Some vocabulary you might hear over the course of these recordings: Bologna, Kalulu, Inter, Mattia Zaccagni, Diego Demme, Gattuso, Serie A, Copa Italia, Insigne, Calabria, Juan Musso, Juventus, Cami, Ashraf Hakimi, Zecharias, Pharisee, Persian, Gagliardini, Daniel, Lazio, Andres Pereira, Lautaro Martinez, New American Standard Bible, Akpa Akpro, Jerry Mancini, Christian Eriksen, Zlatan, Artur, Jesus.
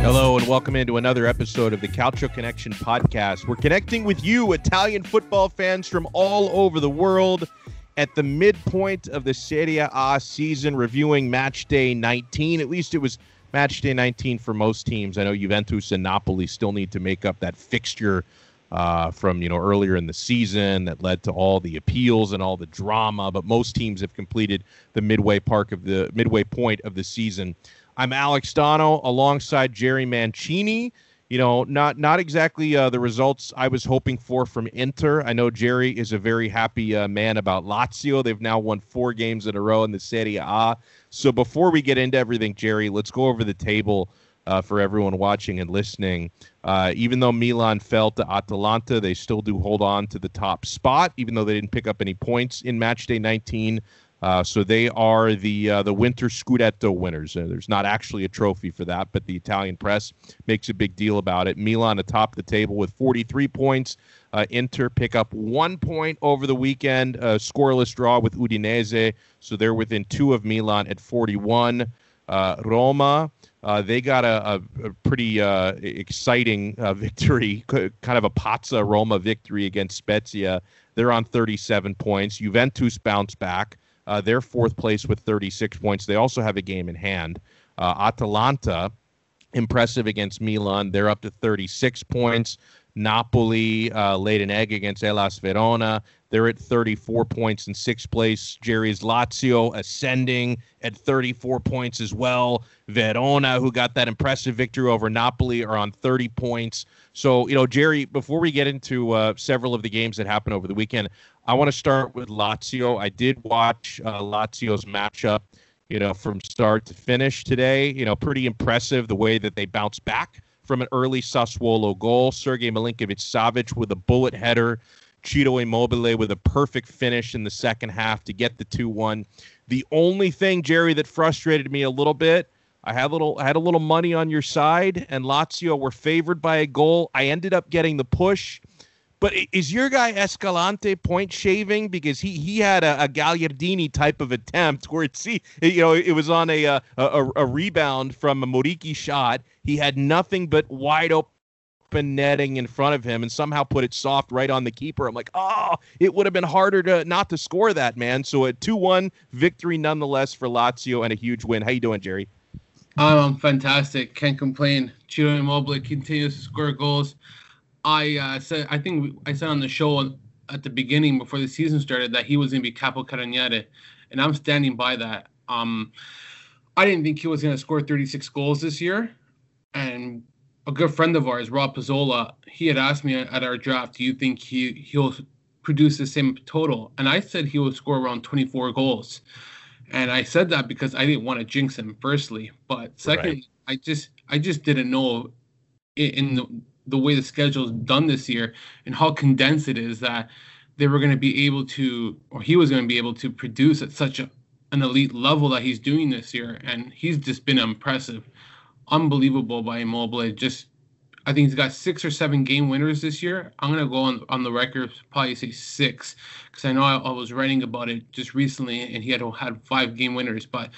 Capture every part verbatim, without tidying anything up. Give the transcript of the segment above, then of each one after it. Hello and welcome into another episode of the Calcio Connection podcast. We're connecting with you, Italian football fans from all over the world, at the midpoint of the Serie A season, reviewing match day nineteen. At least it was match day nineteen for most teams. I know Juventus and Napoli still need to make up that fixture uh, from you know earlier in the season that led to all the appeals and all the drama. But most teams have completed the midway park of the midway point of the season. I'm Alex Dono alongside Jerry Mancini. You know, not not exactly uh, the results I was hoping for from Inter. I know Jerry is a very happy uh, man about Lazio. They've now won four games in a row in the Serie A. So before we get into everything, Jerry, let's go over the table uh, for everyone watching and listening. Uh, even though Milan fell to Atalanta, they still do hold on to the top spot, even though they didn't pick up any points in matchday nineteen. Uh, so they are the uh, the winter Scudetto winners. Uh, there's not actually a trophy for that, but the Italian press makes a big deal about it. Milan atop the table with forty-three points. Uh, Inter pick up one point over the weekend, a scoreless draw with Udinese. So they're within two of Milan at forty-one. Uh, Roma, uh, they got a, a, a pretty uh, exciting uh, victory, kind of a Pazza-Roma victory against Spezia. They're on thirty-seven points. Juventus bounced back. Uh, they're fourth place with thirty-six points. They also have a game in hand. Uh, Atalanta, impressive against Milan. They're up to thirty-six points. Napoli uh, laid an egg against Hellas Verona. They're at thirty-four points in sixth place. Jerry's Lazio ascending at thirty-four points as well. Verona, who got that impressive victory over Napoli, are on thirty points. So, you know, Jerry, before we get into uh, several of the games that happened over the weekend, I want to start with Lazio. I did watch uh, Lazio's matchup, you know, from start to finish today. You know, pretty impressive the way that they bounced back from an early Sassuolo goal. Sergej Milinkovic-Savic with a bullet header. Ciro Immobile with a perfect finish in the second half to get the two one. The only thing, Jerry, that frustrated me a little bit, I had a little, I had a little money on your side, and Lazio were favored by a goal. I ended up getting the push. But is your guy Escalante point shaving? Because he, he had a, a Gagliardini type of attempt where it's, you know, it was on a a, a, a rebound from a Muriqi shot. He had nothing but wide open netting in front of him and somehow put it soft right on the keeper. I'm like, oh, it would have been harder to not to score that, man. So a two one victory nonetheless for Lazio and a huge win. How you doing, Jerry? I'm fantastic. Can't complain. Ciro Immobile continues to score goals. I uh, said, I think we, I said on the show at the beginning before the season started that he was going to be capo carabinieri, and I'm standing by that. Um, I didn't think he was going to score thirty-six goals this year, and a good friend of ours, Rob Pozzola, he had asked me at our draft, do you think he, he'll produce the same total? And I said he would score around twenty-four goals. And I said that because I didn't want to jinx him, firstly. But secondly, right. I just I just didn't know in the – the way the schedule's done this year and how condensed it is that they were going to be able to, or he was going to be able to produce at such a, an elite level that he's doing this year. And he's just been impressive. Unbelievable by Immobile. Just, I think he's got six or seven game winners this year. I'm going to go on, on the record, probably say six, because I know I, I was writing about it just recently and he had had five game winners, but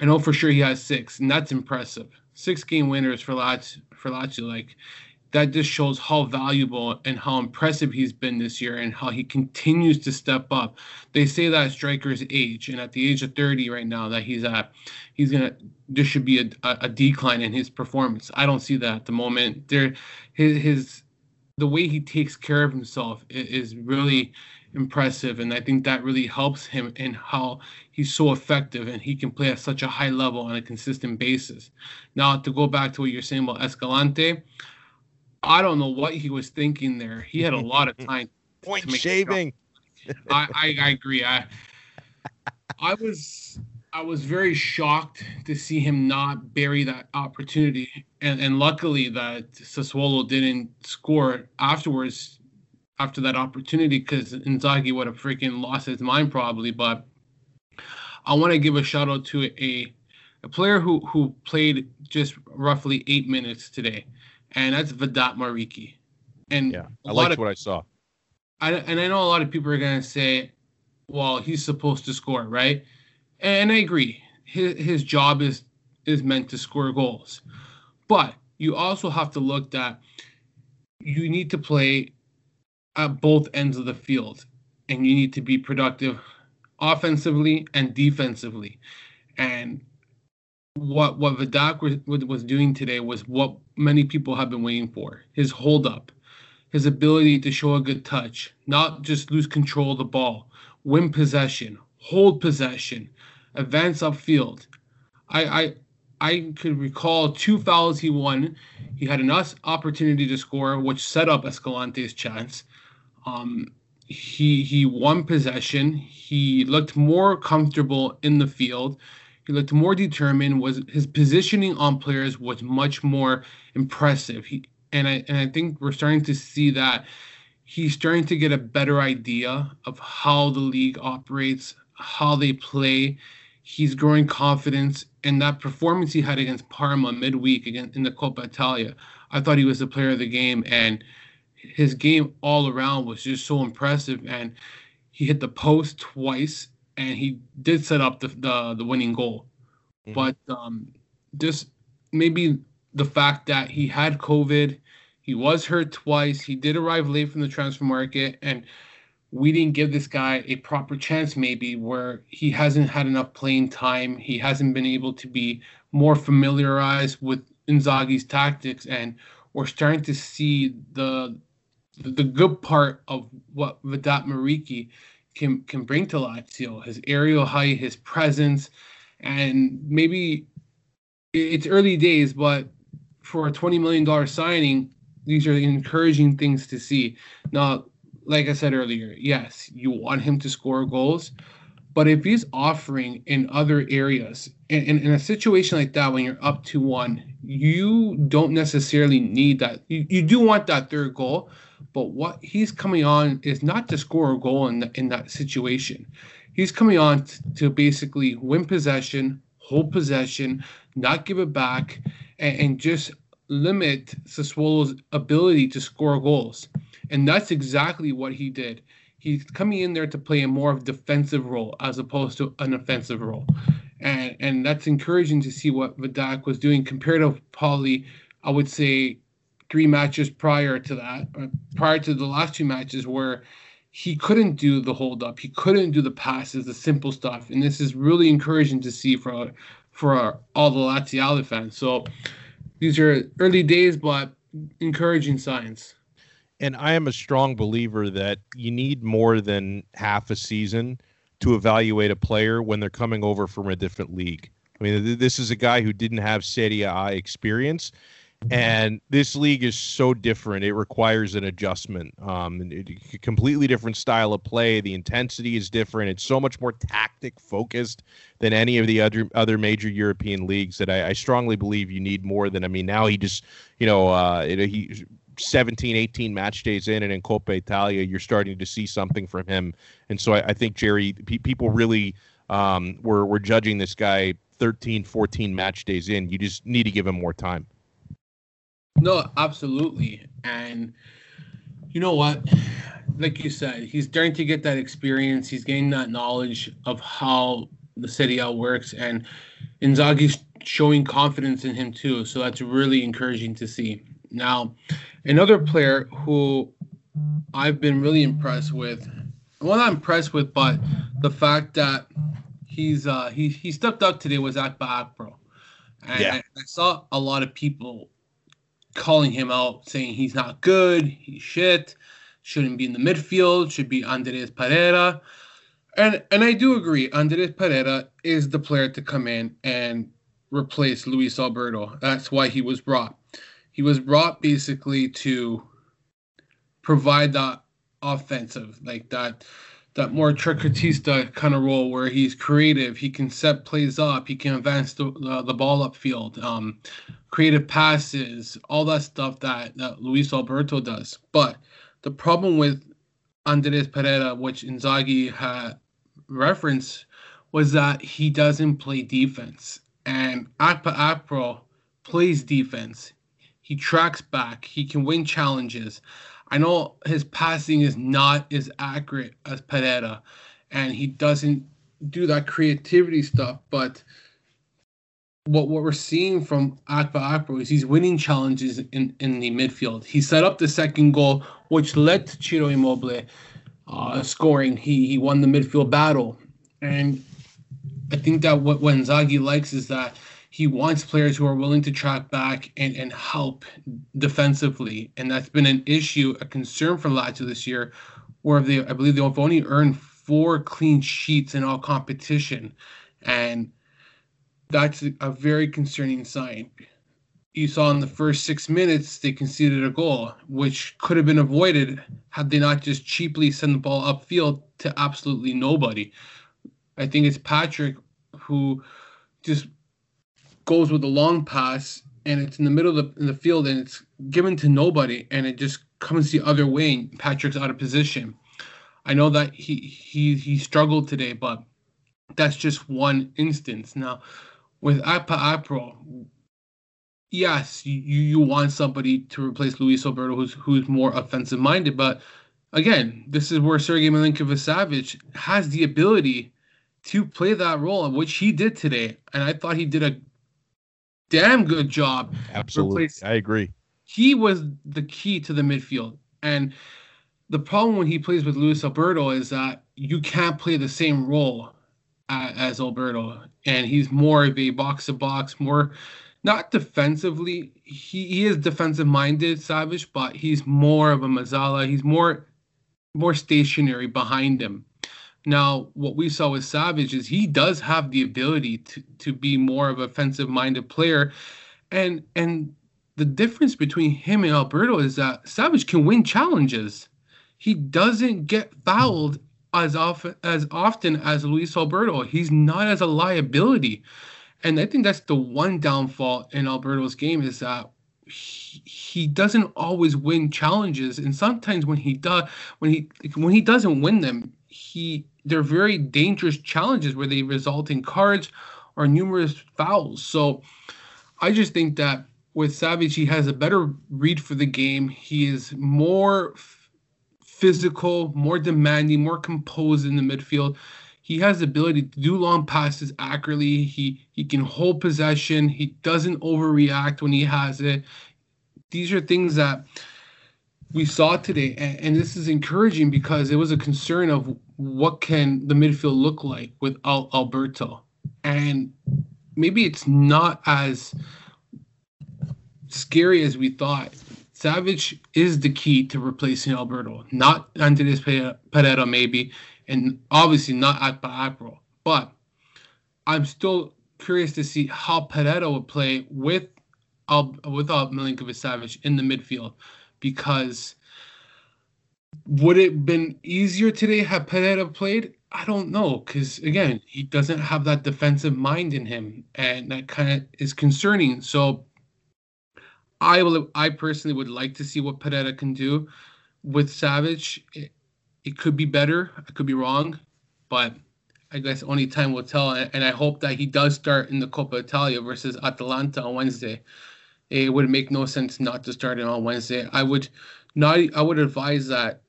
I know for sure he has six, and that's impressive. Six game winners for Lazio, for Lazio, like, that just shows how valuable and how impressive he's been this year and how he continues to step up. They say that strikers age, and at the age of thirty right now that he's at, he's going to, there should be a, a decline in his performance. I don't see that at the moment. There, his, his, the way he takes care of himself is really impressive, and I think that really helps him in how he's so effective and he can play at such a high level on a consistent basis. Now, to go back to what you're saying about Escalante, I don't know what he was thinking there. He had a lot of time. Point to make shaving. I, I, I agree. I I was I was very shocked to see him not bury that opportunity, and and luckily that Sassuolo didn't score afterwards after that opportunity, because Inzaghi would have freaking lost his mind probably. But I want to give a shout out to a a player who who played just roughly eight minutes today. And that's Vedat Muriqi. And yeah, I liked of, what I saw. I, and I know a lot of people are going to say, well, he's supposed to score, right? And I agree. His, his job is, is meant to score goals. But you also have to look that you need to play at both ends of the field, and you need to be productive offensively and defensively. And what what Vedat was, was doing today was what many people have been waiting for. His hold up, his ability to show a good touch, not just lose control of the ball, win possession, hold possession, advance upfield. I I I could recall two fouls he won. He had an opportunity to score, which set up Escalante's chance. Um, he he won possession. He looked more comfortable in the field. He looked more determined. Was his positioning on players was much more impressive. He and I and I think we're starting to see that he's starting to get a better idea of how the league operates, how they play. He's growing confidence, and that performance he had against Parma midweek against, in the Copa Italia, I thought he was the player of the game, and his game all around was just so impressive. And he hit the post twice, and he did set up the the, the winning goal. Mm-hmm. But um, just maybe the fact that he had COVID, he was hurt twice, he did arrive late from the transfer market, and we didn't give this guy a proper chance, maybe, where he hasn't had enough playing time. He hasn't been able to be more familiarized with Inzaghi's tactics, and we're starting to see the the good part of what Vedat Muriqi can can bring to Lazio, his aerial height, his presence. And maybe it's early days, but for a twenty million dollars signing, these are encouraging things to see. Now, like I said earlier, yes, you want him to score goals, but if he's offering in other areas, in, in, in a situation like that, when you're up two one, you don't necessarily need that. You, you do want that third goal, but what he's coming on is not to score a goal in, the, in that situation. He's coming on t- to basically win possession, hold possession, not give it back, and, and just limit Sassuolo's ability to score goals. And that's exactly what he did. He's coming in there to play a more of defensive role as opposed to an offensive role. And and that's encouraging to see what Vedat was doing compared to probably, I would say, three matches prior to that, or prior to the last two matches where he couldn't do the hold up. He couldn't do the passes, the simple stuff. And this is really encouraging to see for, for our, all the Laziale fans. So these are early days, but encouraging signs. And I am a strong believer that you need more than half a season to evaluate a player when they're coming over from a different league. I mean, th- this is a guy who didn't have Serie A experience, and this league is so different. It requires an adjustment. Um, it, a completely different style of play. The intensity is different. It's so much more tactic-focused than any of the other other major European leagues that I, I strongly believe you need more than. I mean, now he just, you know, uh, it, he... seventeen, eighteen match days in, and in Coppa Italia, you're starting to see something from him. And so I, I think, Jerry, pe- people really um, were, were judging this guy thirteen, fourteen match days in. You just need to give him more time. No, absolutely. And you know what? Like you said, he's starting to get that experience. He's gaining that knowledge of how the Serie A works. And Inzaghi's showing confidence in him, too. So that's really encouraging to see. Now, another player who I've been really impressed with, well, not impressed with, but the fact that he's uh, he he stepped up today was Akpa Akpro. And yeah. I, I saw a lot of people calling him out, saying he's not good, he's shit, shouldn't be in the midfield, should be Andres Pereira. And, and I do agree, Andres Pereira is the player to come in and replace Luis Alberto. That's why he was brought. He was brought basically to provide that offensive, like that that more Trecatista kind of role where he's creative. He can set plays up. He can advance the, the, the ball upfield, um, creative passes, all that stuff that, that Luis Alberto does. But the problem with Andres Pereira, which Inzaghi had referenced, was that he doesn't play defense. And Akpa Akpro plays defense. He tracks back. He can win challenges. I know his passing is not as accurate as Pereira, and he doesn't do that creativity stuff, but what what we're seeing from Akpa Akpro is he's winning challenges in, in the midfield. He set up the second goal, which led to Ciro Immobile uh, scoring. He he won the midfield battle. And I think that what Inzaghi likes is that he wants players who are willing to track back and, and help defensively. And that's been an issue, a concern for Lazio this year, where they, I believe they've only earned four clean sheets in all competition. And that's a very concerning sign. You saw in the first six minutes they conceded a goal, which could have been avoided had they not just cheaply sent the ball upfield to absolutely nobody. I think it's Patrick who just goes with a long pass, and it's in the middle of the, in the field, and it's given to nobody, and it just comes the other way, and Patrick's out of position. I know that he he he struggled today, but that's just one instance. Now, with Akpa Akpro, yes, you, you want somebody to replace Luis Alberto who's who's more offensive-minded, but again, this is where Sergej Milinkovic-Savic has the ability to play that role, which he did today, and I thought he did a damn good job. Absolutely, I agree. He was the key to the midfield, and the problem when he plays with Luis Alberto is that you can't play the same role uh, as Alberto, and he's more of a box-to-box, more not defensively. He, he is defensive-minded, Savage, but he's more of a Mazzala. He's more more stationary behind him. Now, what we saw with Savage is he does have the ability to, to be more of an offensive-minded player. And and the difference between him and Alberto is that Savage can win challenges. He doesn't get fouled as often as often as Luis Alberto. He's not as a liability. And I think that's the one downfall in Alberto's game is that he, he doesn't always win challenges. And sometimes when he does when he when he doesn't win them, he they're very dangerous challenges where they result in cards or numerous fouls. So I just think that with Savic, he has a better read for the game. He is more f- physical, more demanding, more composed in the midfield. He has the ability to do long passes accurately. He he can hold possession. He doesn't overreact when he has it. These are things that we saw today, and, and this is encouraging because it was a concern of what can the midfield look like without Alberto. And maybe it's not as scary as we thought. Savage is the key to replacing Alberto, not Andres Pereira maybe, and obviously not Akpa Akpro. But I'm still curious to see how Pereira would play with without Milinkovic-Savic in the midfield. Because would it have been easier today had Pereira played? I don't know. Because, again, he doesn't have that defensive mind in him. And that kind of is concerning. So I will, I personally would like to see what Pereira can do with Savic. It, it could be better. I could be wrong. But I guess only time will tell. And I hope that he does start in the Copa Italia versus Atalanta on Wednesday. It would make no sense not to start it on Wednesday. I would not. I would advise that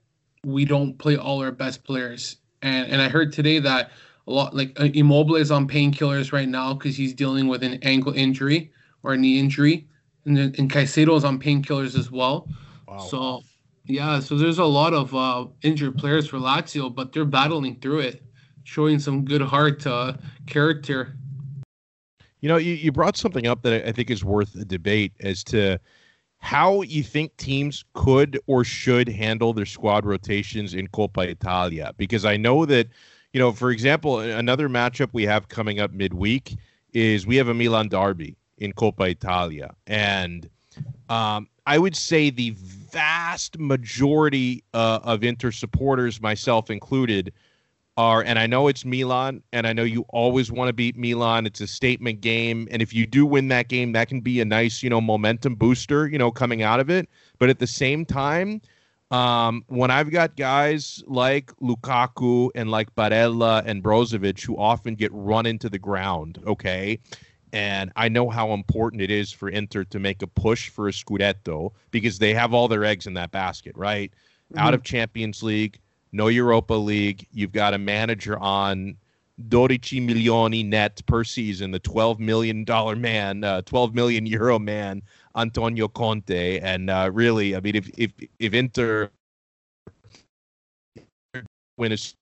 we don't play all our best players. And and I heard today that a lot, like Immobile is on painkillers right now because he's dealing with an ankle injury or a knee injury, and then, and Caicedo is on painkillers as well. Wow. So yeah, so there's a lot of uh, injured players for Lazio, but they're battling through it, showing some good heart, uh, character. You know, you, you brought something up that I think is worth a debate as to how you think teams could or should handle their squad rotations in Coppa Italia. Because I know that, you know, for example, another matchup we have coming up midweek is we have a Milan derby in Coppa Italia. And um, I would say the vast majority uh, of Inter supporters, myself included, are, and I know it's Milan, and I know you always want to beat Milan. It's a statement game, and if you do win that game, that can be a nice, you know, momentum booster, you know, coming out of it. But at the same time, um, when I've got guys like Lukaku and like Barella and Brozovic who often get run into the ground, okay, And I know how important it is for Inter to make a push for a Scudetto because they have all their eggs in that basket, right? Mm-hmm. Out of Champions League, no Europa League. You've got a manager on twelve milioni net per season, the twelve million dollars man, uh, twelve million euro man, Antonio Conte. And uh, really, I mean, if if, if Inter win, is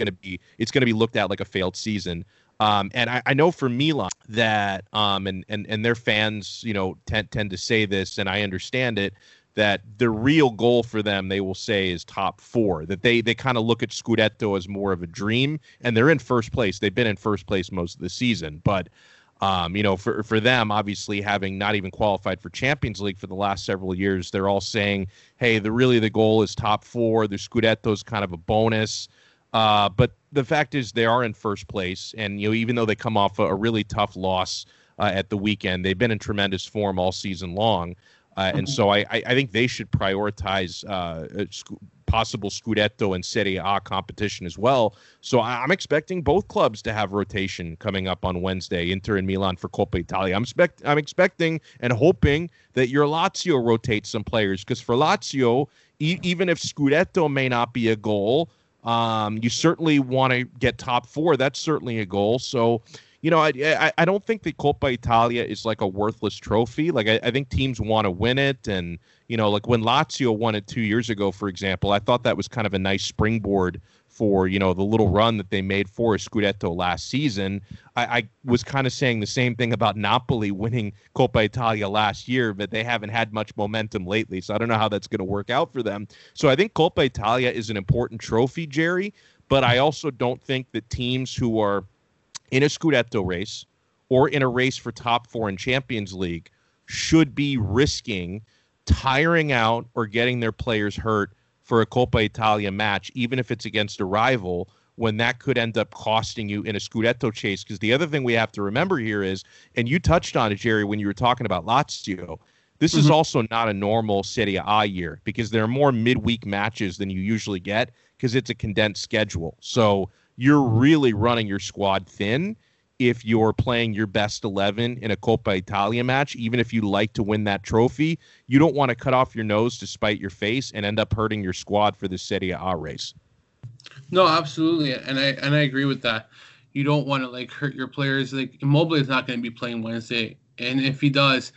going to be, it's going to be looked at like a failed season. Um, and I, I know for Milan that, um, and, and, and their fans, you know, tend, tend to say this, and I understand it, that the real goal for them, they will say, is top four, that they, they kind of look at Scudetto as more of a dream, and they're in first place. They've been in first place most of the season. But, um, you know, for, for them, obviously, having not even qualified for Champions League for the last several years, they're all saying, hey, the really the goal is top four. The Scudetto is kind of a bonus. Uh, but the fact is they are in first place, and you know, even though they come off a, a really tough loss uh, at the weekend, they've been in tremendous form all season long, uh, and so I, I think they should prioritize uh, possible Scudetto and Serie A competition as well. So I'm expecting both clubs to have rotation coming up on Wednesday, Inter and Milan for Copa Italia. I'm expect I'm expecting and hoping that your Lazio rotates some players, because for Lazio, e- even if Scudetto may not be a goal, Um, you certainly want to get top four. That's certainly a goal. So, you know, I, I I don't think that Coppa Italia is like a worthless trophy. Like, I, I think teams want to win it. And, you know, like when Lazio won it two years ago, for example, I thought that was kind of a nice springboard for, you know, the little run that they made for a Scudetto last season. I, I was kind of saying the same thing about Napoli winning Coppa Italia last year, but they haven't had much momentum lately, so I don't know how that's going to work out for them. So I think Coppa Italia is an important trophy, Jerry, but I also don't think that teams who are in a Scudetto race or in a race for top four in Champions League should be risking tiring out or getting their players hurt for a Coppa Italia match, even if it's against a rival, when that could end up costing you in a Scudetto chase. Because the other thing we have to remember here is, and you touched on it, Jerry, when you were talking about Lazio, this mm-hmm. is also not a normal Serie A year, because there are more midweek matches than you usually get, because it's a condensed schedule. So you're really running your squad thin if you're playing your best eleven in a Coppa Italia match. Even if you like to win that trophy, you don't want to cut off your nose to spite your face and end up hurting your squad for the Serie A race. No, absolutely. And I and I agree with that. You don't want to, like, hurt your players. Like, Immobile is not going to be playing Wednesday. And if he does,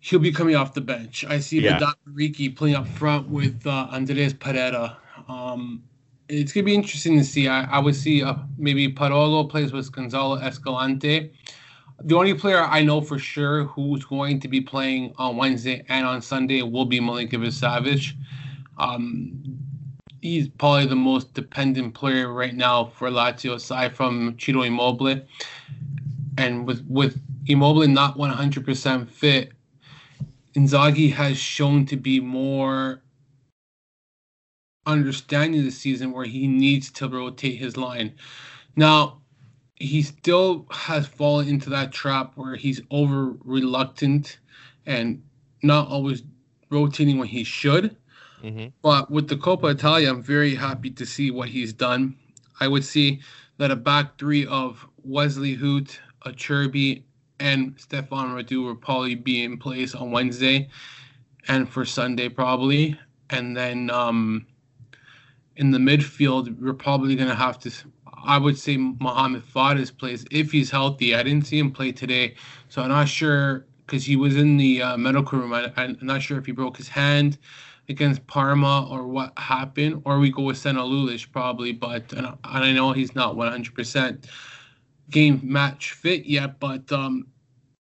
he'll be coming off the bench. I see yeah. Vedat Muriqi playing up front with uh, Andres Pereira. Um It's going to be interesting to see. I, I would see uh, maybe Parolo plays with Gonzalo Escalante. The only player I know for sure who's going to be playing on Wednesday and on Sunday will be Milinkovic-Savic. Um, he's probably the most dependent player right now for Lazio, aside from Ciro Immobile. And with, with Immobile not one hundred percent fit, Inzaghi has shown to be more understanding this season where he needs to rotate his line. Now, he still has fallen into that trap where he's over reluctant and not always rotating when he should. Mm-hmm. But with the Coppa Italia, I'm very happy to see what he's done. I would see that a back three of Wesley Hoot, Acerbi, and Stefan Radu will probably be in place on Wednesday and for Sunday probably. And then um in the midfield, we're probably going to have to, I would say Mohamed Fadis plays if he's healthy. I didn't see him play today, so I'm not sure, because he was in the uh, medical room. I, I'm not sure if he broke his hand against Parma or what happened, or we go with Sena Lulic probably, but and I, and I know he's not one hundred percent game match fit yet, but um,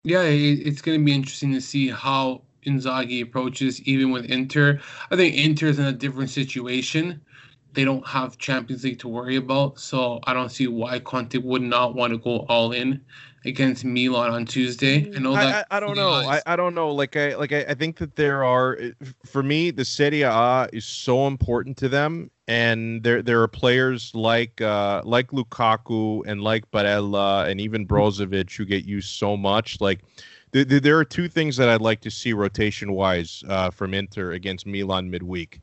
yeah, it, it's going to be interesting to see how Inzaghi approaches, even with Inter. I think Inter is in a different situation. They don't have Champions League to worry about, so I don't see why Conte would not want to go all in against Milan on Tuesday. I know that. I, I, I don't know. I, I don't know. Like I like I, I think that there are, for me, the Serie A is so important to them, and there there are players like uh, like Lukaku and like Barella and even Brozovic who get used so much. Like th- th- there are two things that I'd like to see rotation wise uh, from Inter against Milan midweek.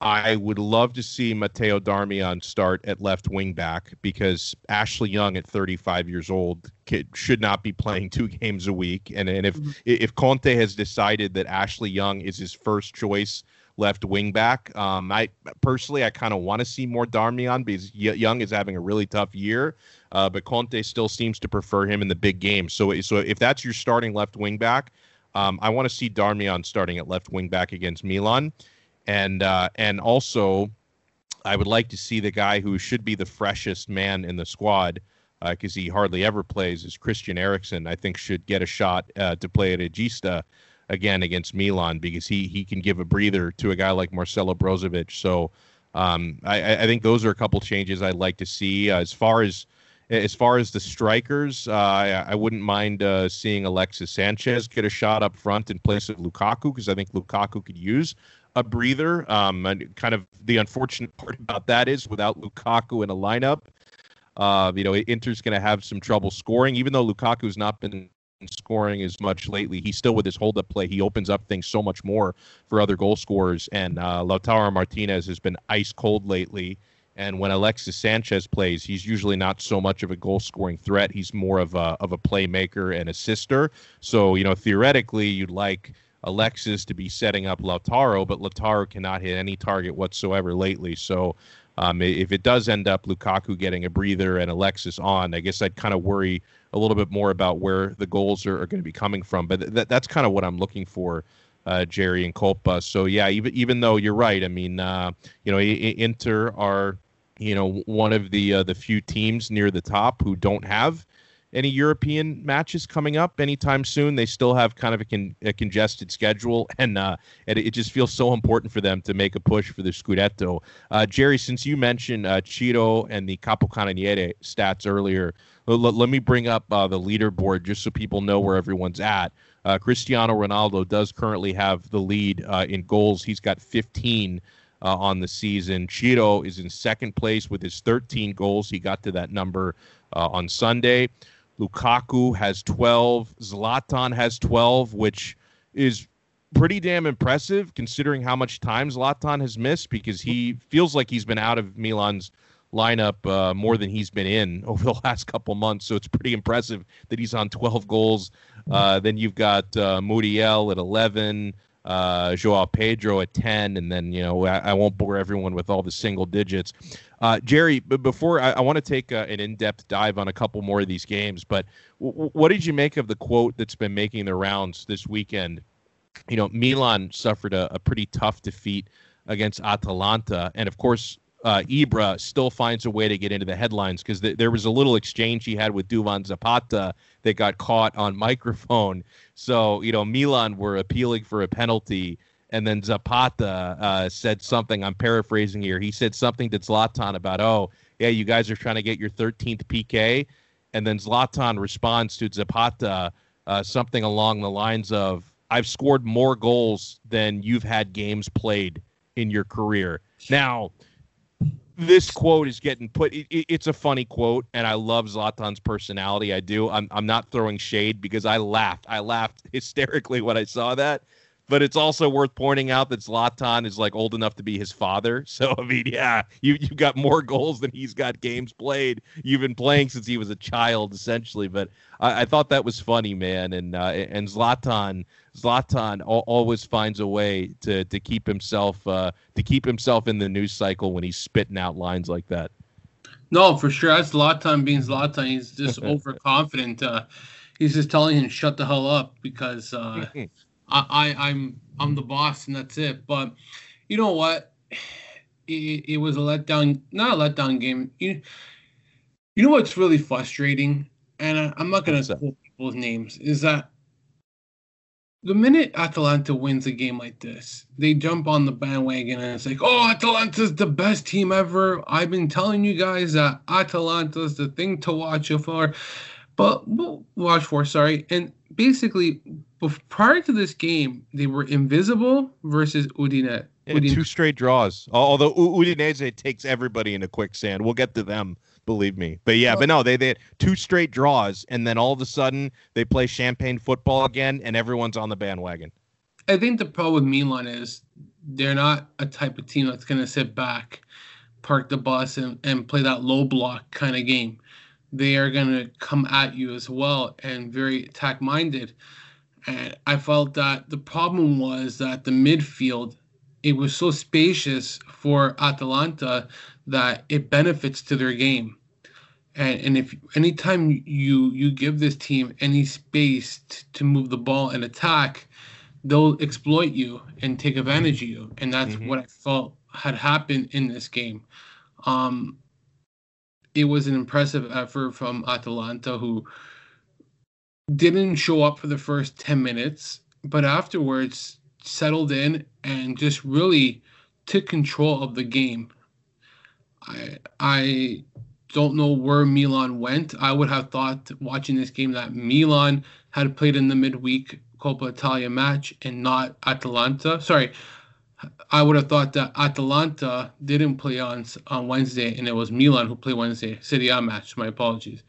I would love to see Matteo Darmian start at left wing back, because Ashley Young at thirty-five years old kid should not be playing two games a week. And and if mm-hmm. if Conte has decided that Ashley Young is his first choice left wing back, um, I personally I kind of want to see more Darmian, because Young is having a really tough year. Uh, but Conte still seems to prefer him in the big game. So so if that's your starting left wing back, um, I want to see Darmian starting at left wing back against Milan. And uh, and also, I would like to see the guy who should be the freshest man in the squad, because uh, he hardly ever plays, is Christian Eriksen. I think should get a shot uh, to play at Egista again against Milan, because he he can give a breather to a guy like Marcelo Brozovic. So um, I, I think those are a couple changes I'd like to see. Uh, as far as as far as the strikers, uh, I, I wouldn't mind uh, seeing Alexis Sanchez get a shot up front in place of Lukaku, because I think Lukaku could use a breather. Um, and kind of the unfortunate part about that is without Lukaku in a lineup, uh, you know, Inter's going to have some trouble scoring. Even though Lukaku's not been scoring as much lately, he's still, with his hold-up play, he opens up things so much more for other goal scorers. And uh, Lautaro Martinez has been ice cold lately. And when Alexis Sanchez plays, he's usually not so much of a goal-scoring threat. He's more of a of a playmaker and assister. So, you know, theoretically, you'd like Alexis to be setting up Lautaro, but Lautaro cannot hit any target whatsoever lately. So um, if it does end up Lukaku getting a breather and Alexis on, I guess I'd kind of worry a little bit more about where the goals are, are going to be coming from. But th- that's kind of what I'm looking for, uh, Jerry and Colpa. So, yeah, even, even though you're right, I mean, uh, you know, I- I- Inter are, you know, one of the uh, the few teams near the top who don't have any European matches coming up anytime soon. They still have kind of a, con- a congested schedule, and uh, and it just feels so important for them to make a push for the Scudetto. Uh, Jerry, since you mentioned uh, Ciro and the Capocannoniere stats earlier, l- l- let me bring up uh, the leaderboard just so people know where everyone's at. Uh, Cristiano Ronaldo does currently have the lead uh, in goals. He's got fifteen Uh, on the season. Ciro is in second place with his thirteen goals. He got to that number uh, on Sunday. Lukaku has twelve. Zlatan has twelve, which is pretty damn impressive considering how much time Zlatan has missed, because he feels like he's been out of Milan's lineup uh, more than he's been in over the last couple months. So it's pretty impressive that he's on twelve goals. Uh, then you've got uh, Muriel at eleven. Uh, Joao Pedro at ten, and then, you know, I, I won't bore everyone with all the single digits. Uh, Jerry, but before I, I want to take a, an in-depth dive on a couple more of these games, but w- what did you make of the quote that's been making the rounds this weekend? You know, Milan suffered a, a pretty tough defeat against Atalanta, and of course, uh, Ibra still finds a way to get into the headlines, because th- there was a little exchange he had with Duvan Zapata that got caught on microphone. So, you know, Milan were appealing for a penalty, and then Zapata uh, said something, I'm paraphrasing here, he said something to Zlatan about, oh, yeah, you guys are trying to get your thirteenth P K, and then Zlatan responds to Zapata uh, something along the lines of, I've scored more goals than you've had games played in your career. Now, this quote is getting put. It, it, it's a funny quote, and I love Zlatan's personality. I do. I'm I'm not throwing shade, because I laughed. I laughed hysterically when I saw that. But it's also worth pointing out that Zlatan is like old enough to be his father. So I mean, yeah, you you've got more goals than he's got games played. You've been playing since he was a child, essentially. But I, I thought that was funny, man. And uh, and Zlatan. Zlatan always finds a way to to keep himself uh, to keep himself in the news cycle when he's spitting out lines like that. No, for sure. That's Zlatan being Zlatan. He's just overconfident. Uh, he's just telling him, "Shut the hell up," because uh, I, I, I'm I'm the boss and that's it. But you know what? It, it was a letdown, not a letdown game. You, you know what's really frustrating, and I, I'm not going to quote people's names, is that the minute Atalanta wins a game like this, they jump on the bandwagon and it's like, oh, Atalanta's the best team ever. I've been telling you guys that Atalanta's the thing to watch for, but watch for, sorry. And basically, prior to this game, they were invisible versus Udinese. Udine. Two straight draws, although Udinese takes everybody into quicksand. We'll get to them, believe me. But yeah, but no, they, they had two straight draws, and then all of a sudden they play champagne football again, and everyone's on the bandwagon. I think the problem with Milan is they're not a type of team that's going to sit back, park the bus, and, and play that low block kind of game. They are going to come at you as well and very attack-minded. And I felt that the problem was that the midfield, it was so spacious for Atalanta that it benefits to their game. And, and if anytime you you give this team any space t- to move the ball and attack, they'll exploit you and take advantage of you. And that's mm-hmm. what I felt had happened in this game. Um, it was an impressive effort from Atalanta, who didn't show up for the first ten minutes, but afterwards settled in and just really took control of the game. I I... don't know where Milan went. I would have thought watching this game that Milan had played in the midweek Copa Italia match and not Atalanta. Sorry, I would have thought that Atalanta didn't play on on Wednesday and it was Milan who played Wednesday, Serie A match. My apologies.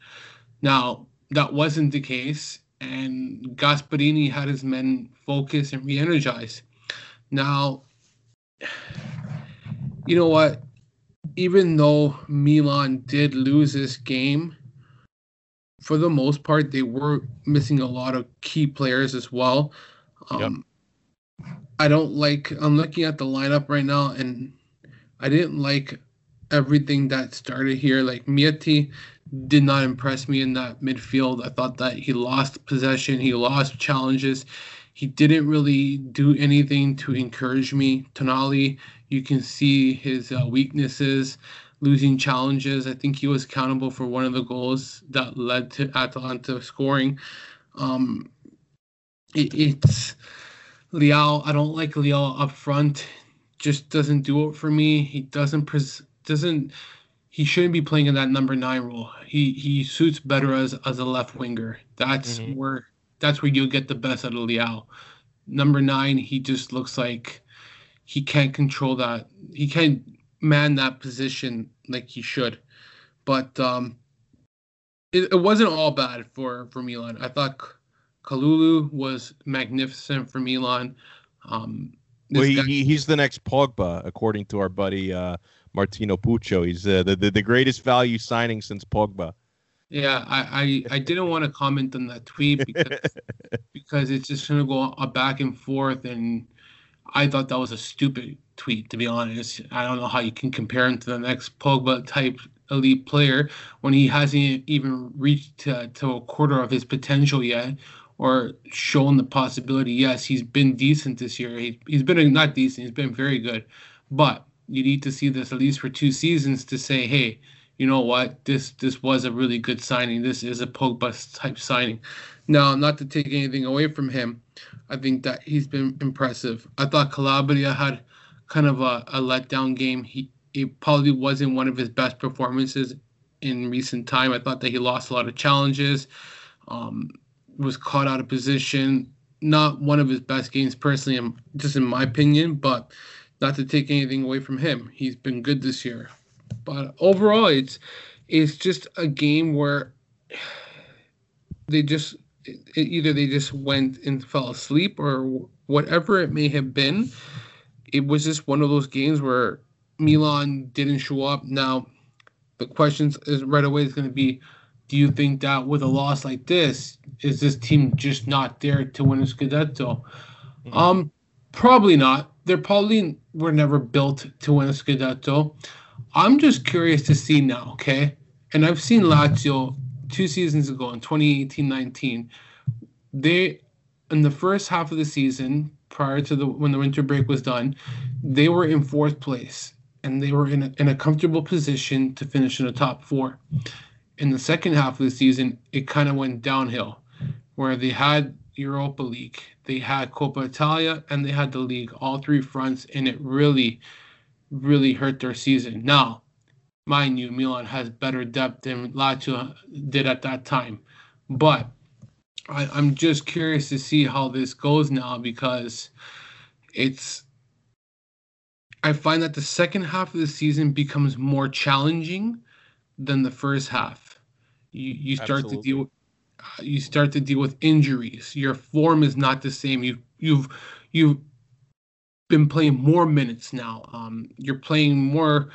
Now, that wasn't the case, and Gasperini had his men focus and re-energize. Now, you know what? Even though Milan did lose this game, for the most part, they were missing a lot of key players as well. Um, yep. I don't like, I'm looking at the lineup right now, and I didn't like everything that started here. Like, Mieti did not impress me in that midfield. I thought that he lost possession, he lost challenges. He didn't really do anything to encourage me. Tonali, you can see his uh, weaknesses, losing challenges. I think he was accountable for one of the goals that led to Atalanta scoring. Um, it, it's Leao. I don't like Leao up front. Just doesn't do it for me. He doesn't pres- doesn't. He shouldn't be playing in that number nine role. He he suits better as as a left winger. That's mm-hmm. where that's where you'll get the best out of Leao. Number nine, he just looks like. He can't control that. He can't man that position like he should. But um, it, it wasn't all bad for, for Milan. I thought Kalulu was magnificent for Milan. Um, well, he, guy- he's the next Pogba, according to our buddy uh, Martino Puccio. He's uh, the, the the greatest value signing since Pogba. Yeah, I, I, I didn't want to comment on that tweet because, because it's just going to go a back and forth, and I thought that was a stupid tweet, to be honest. I don't know how you can compare him to the next Pogba-type elite player when he hasn't even reached to, to a quarter of his potential yet or shown the possibility. Yes, he's been decent this year. He, he's been not decent. He's been very good. But you need to see this at least for two seasons to say, hey, you know what? This this was a really good signing. This is a Pogba-type signing. Now, not to take anything away from him, I think that he's been impressive. I thought Calabria had kind of a, a letdown game. He it probably wasn't one of his best performances in recent time. I thought that he lost a lot of challenges, um, was caught out of position. Not one of his best games personally, just in my opinion, but not to take anything away from him. He's been good this year. But overall, it's it's just a game where they just – It, it, either they just went and fell asleep or whatever it may have been. It was just one of those games where Milan didn't show up. Now, the question is right away is going to be, do you think that with a loss like this, is this team just not there to win a Scudetto? Mm-hmm. Um, probably not. They probably were never built to win a Scudetto. I'm just curious to see now, okay? And I've seen Lazio two seasons ago in twenty eighteen nineteen, they in the first half of the season prior to the when the winter break was done, they were in fourth place and they were in a, in a comfortable position to finish in the top four. In the second half of the season, it kind of went downhill where they had Europa League, they had Copa Italia, and they had the league, all three fronts, and it really, really hurt their season. Now, mind you, Milan has better depth than Lazio did at that time. But I, I'm just curious to see how this goes now because it's – I find that the second half of the season becomes more challenging than the first half. You, you start Absolutely. to deal with, you start to deal with injuries. Your form is not the same. You've you've you've been playing more minutes now. Um, you're playing more.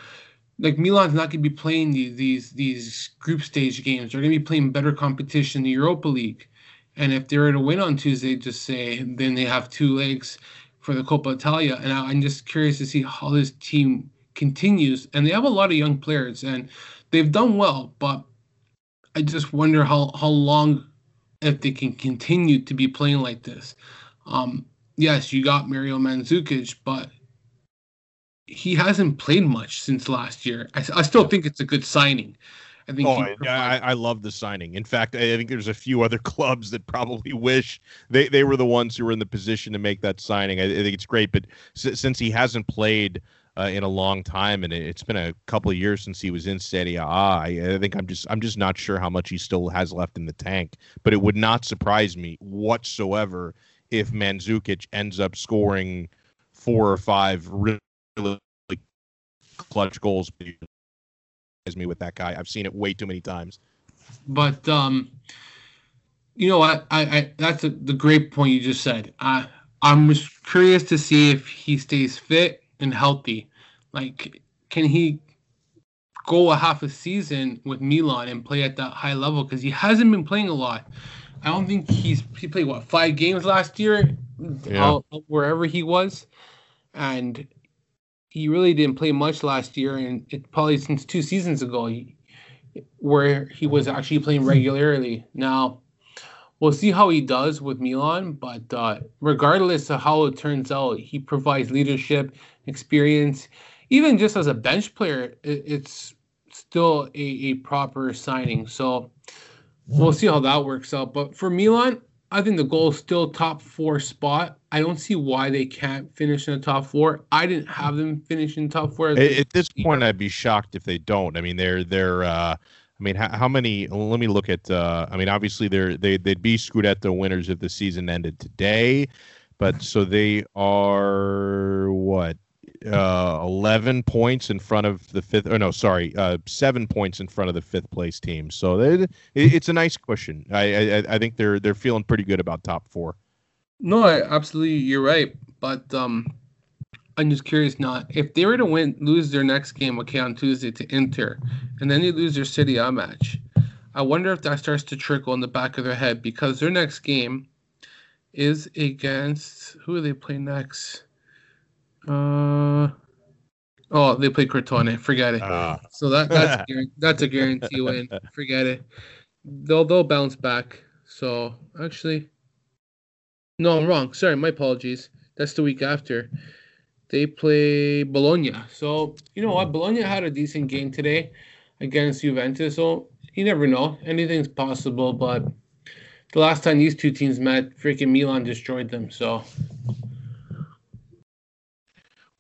Like, Milan's not going to be playing these these these group stage games. They're going to be playing better competition in the Europa League. And if they're to win on Tuesday, just say, then they have two legs for the Copa Italia. And I, I'm just curious to see how this team continues. And they have a lot of young players, and they've done well. But I just wonder how, how long, if they can continue to be playing like this. Um, yes, you got Mario Mandzukic, but he hasn't played much since last year. I, I still think it's a good signing. I think oh, he I, I love the signing. In fact, I think there's a few other clubs that probably wish they, they were the ones who were in the position to make that signing. I, I think it's great, but s- since he hasn't played uh, in a long time, and it, it's been a couple of years since he was in Serie A, I, I think I'm just I'm just not sure how much he still has left in the tank. But it would not surprise me whatsoever if Mandzukic ends up scoring four or five really clutch goals. Me with that guy, I've seen it way too many times. But um, you know, I, I, I that's a, the great point you just said. I I'm just curious to see if he stays fit and healthy. Like, can he go a half a season with Milan and play at that high level? Because he hasn't been playing a lot. I don't think he's he played what five games last year, yeah. out, out wherever he was, and he really didn't play much last year, and it probably since two seasons ago he, where he was actually playing regularly. Now, we'll see how he does with Milan, but uh, regardless of how it turns out, he provides leadership, experience. Even just as a bench player, it, it's still a, a proper signing. So we'll see how that works out. But for Milan, I think the goal is still top four spot. I don't see why they can't finish in the top four. I didn't have them finish in top four. At, at this point, I'd be shocked if they don't. I mean, they're they're. Uh, I mean, how, how many? Let me look at. Uh, I mean, obviously, they're they they'd be Scudetto winners if the season ended today, but so they are what uh, eleven points in front of the fifth. Oh no, sorry, uh, seven points in front of the fifth place team. So they, it, it's a nice cushion. I, I I think they're they're feeling pretty good about top four. No, I, absolutely, you're right. But um, I'm just curious now, if they were to win, lose their next game, okay, on Tuesday to Inter, and then they lose their Serie A match, I wonder if that starts to trickle in the back of their head, because their next game is against, who do they play next? Uh, oh, they play Crotone. Forget it. Uh. So that that's that's a guarantee win. Forget it. They'll they'll bounce back. So actually. No, I'm wrong. Sorry, my apologies. That's the week after. They play Bologna. So, you know what? Bologna had a decent game today against Juventus. So, you never know. Anything's possible. But the last time these two teams met, freaking Milan destroyed them. So,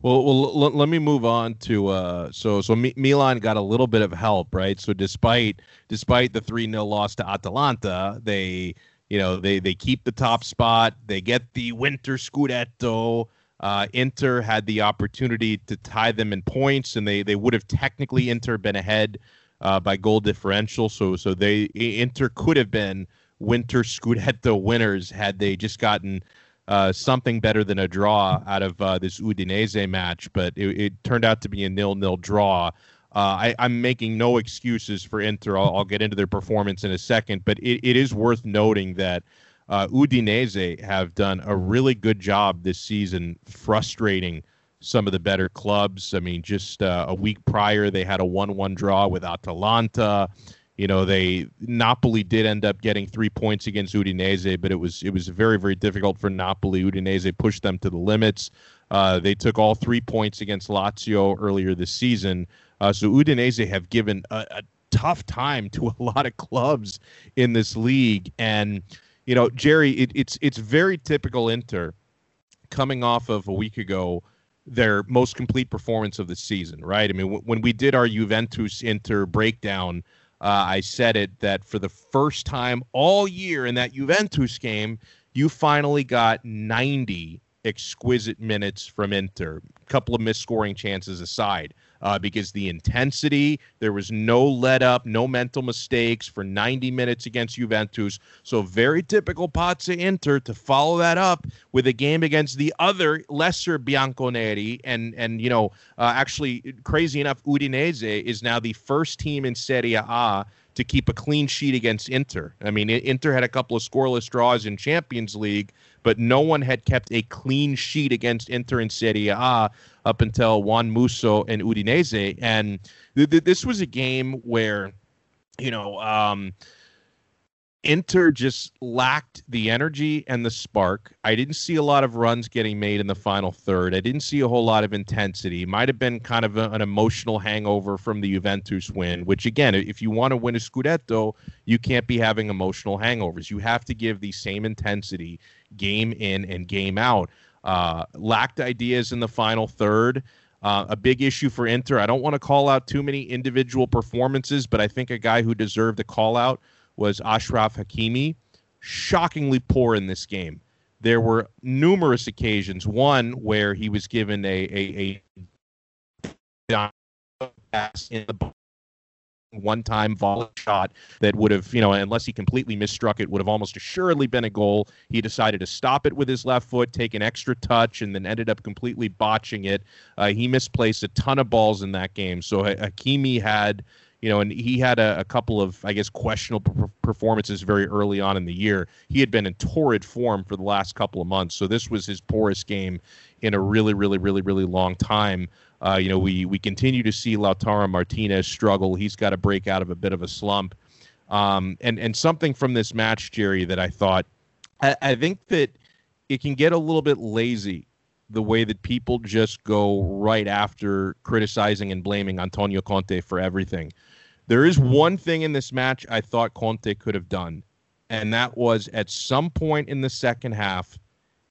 Well, well let, let me move on to uh, – so so M- Milan got a little bit of help, right? So, despite despite the three nil loss to Atalanta, they – You know, they, they keep the top spot. They get the winter Scudetto. Uh, Inter had the opportunity to tie them in points, and they, they would have technically Inter been ahead uh, by goal differential. So so they Inter could have been winter Scudetto winners had they just gotten uh, something better than a draw out of uh, this Udinese match. But it, it turned out to be a nil-nil draw. Uh, I, I'm making no excuses for Inter. I'll, I'll get into their performance in a second, but it, it is worth noting that uh, Udinese have done a really good job this season frustrating some of the better clubs. I mean, just uh, a week prior, they had a one one draw with Atalanta. You know, they Napoli did end up getting three points against Udinese, but it was it was very, very difficult for Napoli. Udinese pushed them to the limits. Uh, they took all three points against Lazio earlier this season. Uh, so Udinese have given a, a tough time to a lot of clubs in this league. And, you know, Jerry, it, it's it's very typical Inter coming off of a week ago, their most complete performance of the season, right? I mean, w- when we did our Juventus-Inter breakdown, uh, I said it that for the first time all year in that Juventus game, you finally got ninety exquisite minutes from Inter, a couple of missed scoring chances aside, uh, because the intensity, there was no let up, no mental mistakes for ninety minutes against Juventus. So very typical Pazza Inter to follow that up with a game against the other lesser Bianconeri. And, and you know, uh, actually, crazy enough, Udinese is now the first team in Serie A to keep a clean sheet against Inter. I mean, Inter had a couple of scoreless draws in Champions League, but no one had kept a clean sheet against Inter in Serie A up until Juan Musso and Udinese. And th- th- this was a game where, you know, um, Inter just lacked the energy and the spark. I didn't see a lot of runs getting made in the final third. I didn't see a whole lot of intensity. Might have been kind of a, an emotional hangover from the Juventus win, which, again, if you want to win a Scudetto, you can't be having emotional hangovers. You have to give the same intensity game in and game out. Uh, lacked ideas in the final third. Uh, a big issue for Inter. I don't want to call out too many individual performances, but I think a guy who deserved a call-out was Ashraf Hakimi, shockingly poor in this game. There were numerous occasions, one where he was given a a, a pass in the box, one-time volley shot that would have, you know, unless he completely misstruck it, would have almost assuredly been a goal. He decided to stop it with his left foot, take an extra touch, and then ended up completely botching it. Uh, he misplaced a ton of balls in that game, so Hakimi had... You know, and he had a, a couple of, I guess, questionable performances very early on in the year. He had been in torrid form for the last couple of months. So this was his poorest game in a really, really, really, really long time. Uh, you know, we we continue to see Lautaro Martinez struggle. He's got to break out of a bit of a slump. Um, and, and something from this match, Jerry, that I thought, I, I think that it can get a little bit lazy, the way that people just go right after criticizing and blaming Antonio Conte for everything. There is one thing in this match I thought Conte could have done, and that was at some point in the second half,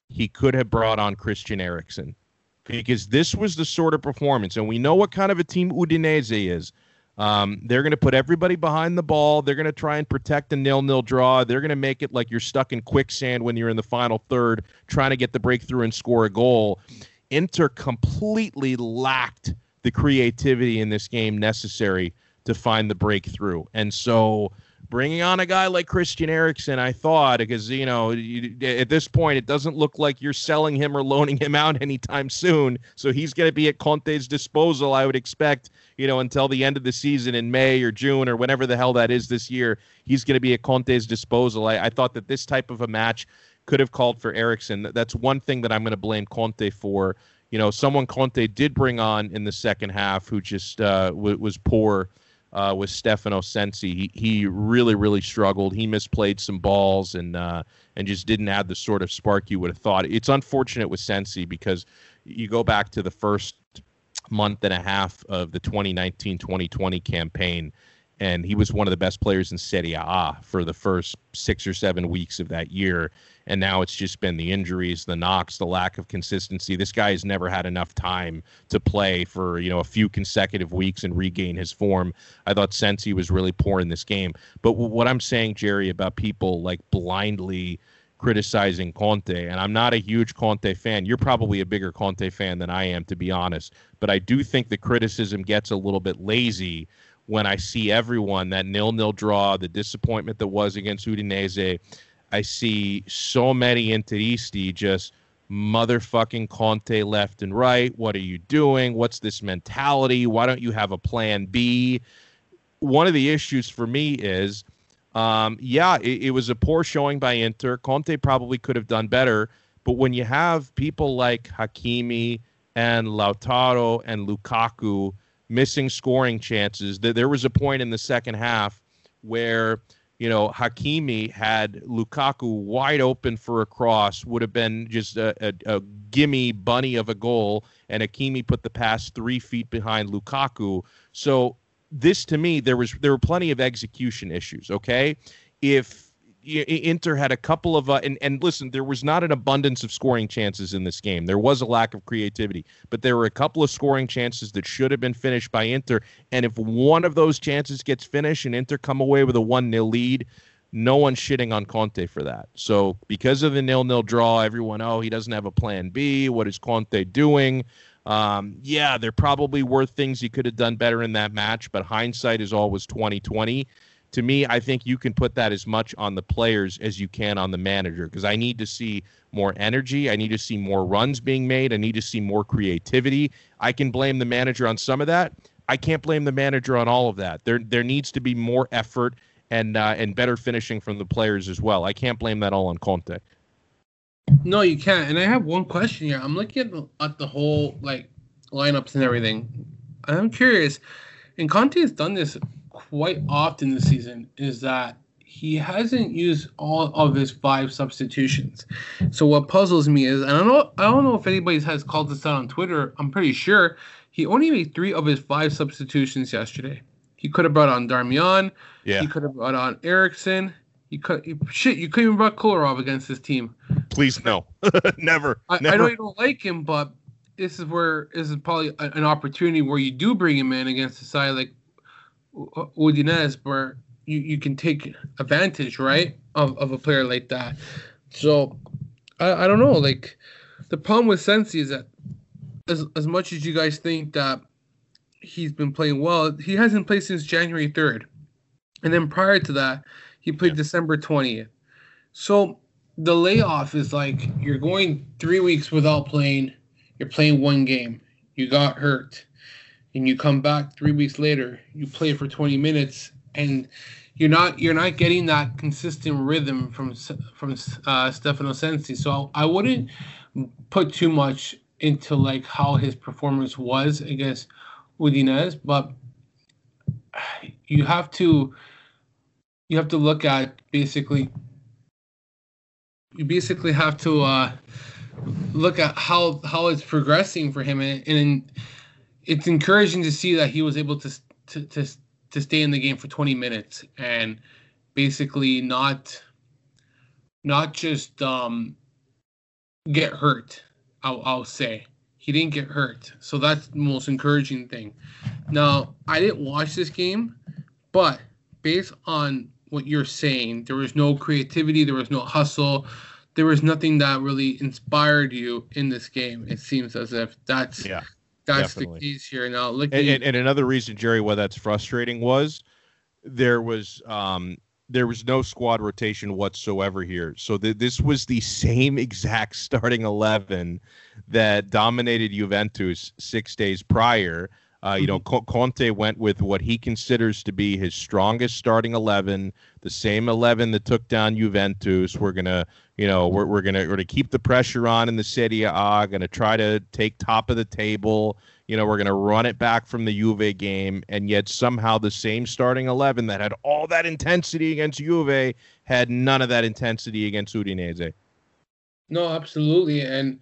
he could have brought on Christian Eriksen, because this was the sort of performance, and we know what kind of a team Udinese is. Um, they're going to put everybody behind the ball. They're going to try and protect the nil-nil draw. They're going to make it like you're stuck in quicksand when you're in the final third trying to get the breakthrough and score a goal. Inter completely lacked the creativity in this game necessary to find the breakthrough. And so bringing on a guy like Christian Eriksen, I thought, because, you know, you, at this point, it doesn't look like you're selling him or loaning him out anytime soon. So he's going to be at Conte's disposal, I would expect, you know, until the end of the season in May or June or whatever the hell that is this year. He's going to be at Conte's disposal. I, I thought that this type of a match could have called for Eriksen. That's one thing that I'm going to blame Conte for. You know, someone Conte did bring on in the second half who just uh, w- was poor. Uh, was Stefano Sensi. He, he really, really struggled. He misplayed some balls and uh, and just didn't have the sort of spark you would have thought. It's unfortunate with Sensi because you go back to the first month and a half of the twenty nineteen twenty twenty campaign, and he was one of the best players in Serie A for the first six or seven weeks of that year. And now it's just been the injuries, the knocks, the lack of consistency. This guy has never had enough time to play for, you know, a few consecutive weeks and regain his form. I thought Sensi was really poor in this game. But w- what I'm saying, Jerry, about people like blindly criticizing Conte, and I'm not a huge Conte fan. You're probably a bigger Conte fan than I am, to be honest. But I do think the criticism gets a little bit lazy when I see everyone, that nil-nil draw, the disappointment that was against Udinese. I see so many Interisti just motherfucking Conte left and right. What are you doing? What's this mentality? Why don't you have a plan B? One of the issues for me is, um, yeah, it, it was a poor showing by Inter. Conte probably could have done better. But when you have people like Hakimi and Lautaro and Lukaku missing scoring chances, th- there was a point in the second half where, you know, Hakimi had Lukaku wide open for a cross, would have been just a, a, a gimme bunny of a goal, and Hakimi put the pass three feet behind Lukaku. So this, to me, there was there were plenty of execution issues, okay? If Inter had a couple of, uh, and, and listen, there was not an abundance of scoring chances in this game. There was a lack of creativity, but there were a couple of scoring chances that should have been finished by Inter. And if one of those chances gets finished and Inter come away with a one-nil lead, no one's shitting on Conte for that. So because of the nil-nil draw, everyone, oh, he doesn't have a plan B. What is Conte doing? Um, yeah, there probably were things he could have done better in that match, but hindsight is always twenty twenty. To me, I think you can put that as much on the players as you can on the manager, because I need to see more energy. I need to see more runs being made. I need to see more creativity. I can blame the manager on some of that. I can't blame the manager on all of that. There there needs to be more effort and uh, and better finishing from the players as well. I can't blame that all on Conte. No, you can't. And I have one question here. I'm looking at the, at the whole like lineups and everything. I'm curious, and Conte has done this quite often this season, is that he hasn't used all of his five substitutions. So what puzzles me is, and I don't know, I don't know if anybody has called this out on Twitter. I'm pretty sure he only made three of his five substitutions yesterday. He could have brought on Darmian. Yeah. He could have brought on Eriksen. You could shit. You couldn't even brought Kolarov against this team. Please no, never. I, never. I know you don't like him, but this is where this is probably a, an opportunity where you do bring him in against a side like Udinese, where you, you can take advantage, right, of of a player like that. So I, I don't know. Like the problem with Sensi is that as as much as you guys think that he's been playing well, he hasn't played since January third, and then prior to that, he played yeah. December twentieth. So the layoff is like you're going three weeks without playing. You're playing one game. You got hurt. And you come back three weeks later. You play for twenty minutes. And you're not you're not getting that consistent rhythm from, from uh, Stefano Sensi. So I wouldn't put too much into like how his performance was against Udinese. But you have to... You have to look at basically. You basically have to uh, look at how how it's progressing for him, and, and it's encouraging to see that he was able to to to to stay in the game for twenty minutes and basically not not just um, get hurt. I'll, I'll say he didn't get hurt, so that's the most encouraging thing. Now I didn't watch this game, but based on what you're saying, there was no creativity, there was no hustle, there was nothing that really inspired you in this game. It seems as if that's yeah, that's definitely the case here. Now, look, and, and, and another reason, Jerry, why that's frustrating was there was um, there was no squad rotation whatsoever here. So th- this was the same exact starting eleven that dominated Juventus six days prior. Uh, you know, Conte went with what he considers to be his strongest starting eleven, the same eleven that took down Juventus. We're gonna, you know, we're we're gonna we're gonna keep the pressure on in the Serie A. Gonna try to take top of the table. You know, we're gonna run it back from the Juve game, and yet somehow the same starting eleven that had all that intensity against Juve had none of that intensity against Udinese. No, absolutely, and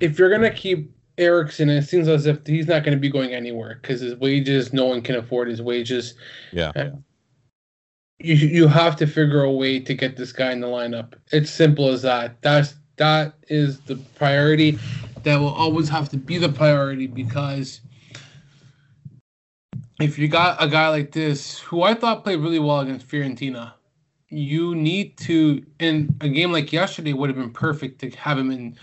if you're gonna keep Eriksen, it seems as if he's not going to be going anywhere because his wages, no one can afford his wages. Yeah. And you you have to figure a way to get this guy in the lineup. It's simple as that. That's, that is the priority. That will always have to be the priority, because if you got a guy like this, who I thought played really well against Fiorentina, you need to, and a game like yesterday would have been perfect to have him in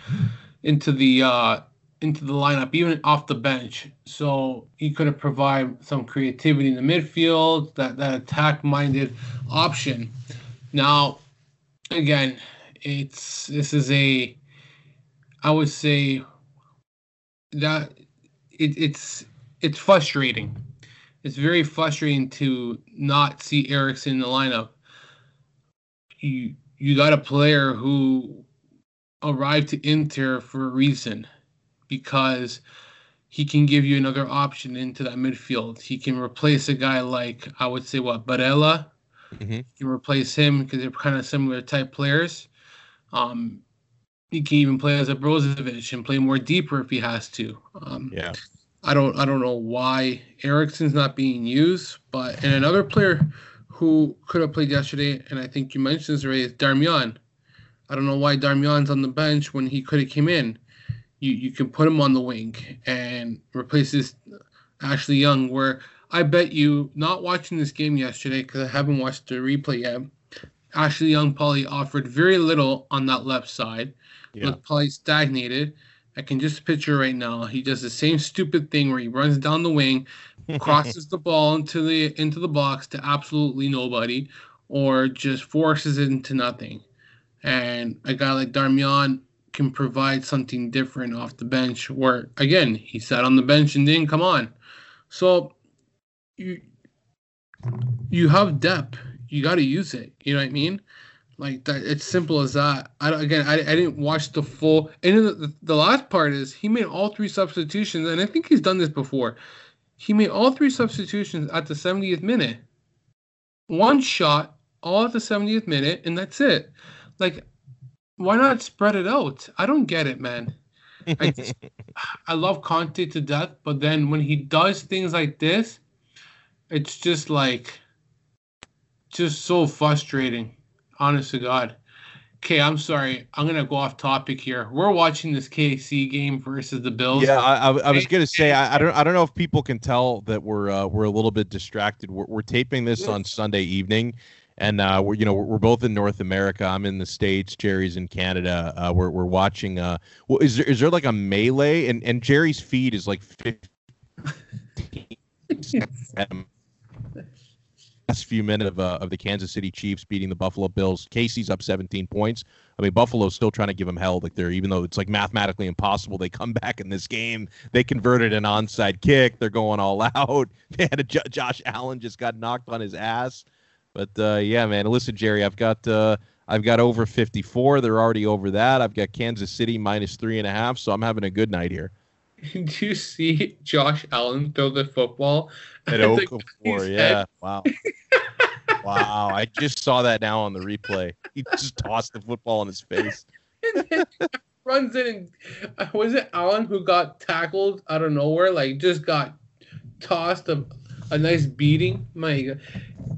into the uh into the lineup, even off the bench. So he could have provided some creativity in the midfield, that, that attack-minded option. Now, again, it's this is a, I would say that it, it's it's frustrating. It's very frustrating to not see Eriksen in the lineup. You you got a player who arrived to Inter for a reason, because he can give you another option into that midfield. He can replace a guy like, I would say, what, Barella? Mm-hmm. You can replace him because they're kind of similar type players. Um, he can even play as a Brozovic and play more deeper if he has to. Um, yeah. I don't I don't know why Eriksen's not being used, but and another player who could have played yesterday, and I think you mentioned this already, is Darmian. I don't know why Darmian's on the bench when he could have came in. You you can put him on the wing and replace this Ashley Young, where I bet you, not watching this game yesterday, because I haven't watched the replay yet, Ashley Young probably offered very little on that left side. Yeah. Looked probably stagnated. I can just picture right now, he does the same stupid thing where he runs down the wing, crosses the ball into the into the box to absolutely nobody, or just forces it into nothing. And a guy like Darmian can provide something different off the bench, where, again, he sat on the bench and didn't come on. So you you have depth. You got to use it. You know what I mean? Like, that, it's simple as that. I don't, again, I, I didn't watch the full. And the, the last part is he made all three substitutions, and I think he's done this before. He made all three substitutions at the seventieth minute. One shot, all at the seventieth minute, and that's it. Like, why not spread it out? I don't get it, man. I, just, I love Conte to death, but then when he does things like this, it's just like, just so frustrating. Honest to God. Okay, I'm sorry. I'm going to go off topic here. We're watching this K C game versus the Bills. Yeah, I, I, I was going to say, I, I don't I don't know if people can tell that we're uh, we're a little bit distracted. We're, we're taping this on Sunday evening, and uh, we're you know we're both in North America. I'm in the States. Jerry's in Canada. Uh, we're we're watching. Uh, well, is there is there like a melee? And and Jerry's feed is like fifteen. Last few minutes of uh, of the Kansas City Chiefs beating the Buffalo Bills. Casey's up seventeen points. I mean, Buffalo's still trying to give them hell. Like, they're, even though it's like mathematically impossible, they come back in this game. They converted an onside kick. They're going all out. They had a J- Josh Allen just got knocked on his ass. But uh, yeah, man. Listen, Jerry, I've got uh, I've got over fifty-four. They're already over that. I've got Kansas City minus three and a half. So I'm having a good night here. Did you see Josh Allen throw the football at Okafor? Yeah, wow. Wow, I just saw that now on the replay. He just tossed the football in his face. And then runs in, and was it Allen who got tackled out of nowhere? Like, just got tossed a, a nice beating. My God.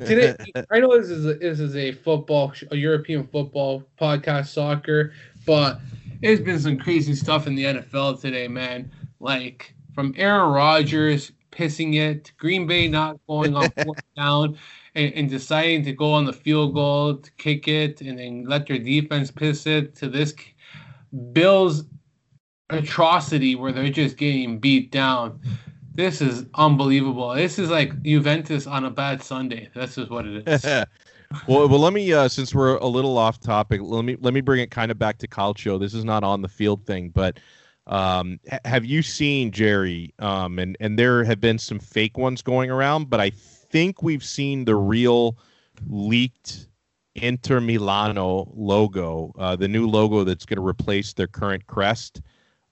Today, I know this is a, this is a football, a European football podcast, soccer, but there's been some crazy stuff in the N F L today, man. Like, from Aaron Rodgers pissing it, Green Bay not going on fourth down and, and deciding to go on the field goal to kick it and then let their defense piss it, to this Bills atrocity where they're just getting beat down. This is unbelievable. This is like Juventus on a bad Sunday. This is what it is. Well, well, let me uh, since we're a little off topic, let me let me bring it kind of back to calcio. This is not on the field thing, but um, ha- have you seen, Jerry? Um, and and there have been some fake ones going around, but I think we've seen the real leaked Inter Milano logo, uh, the new logo that's going to replace their current crest.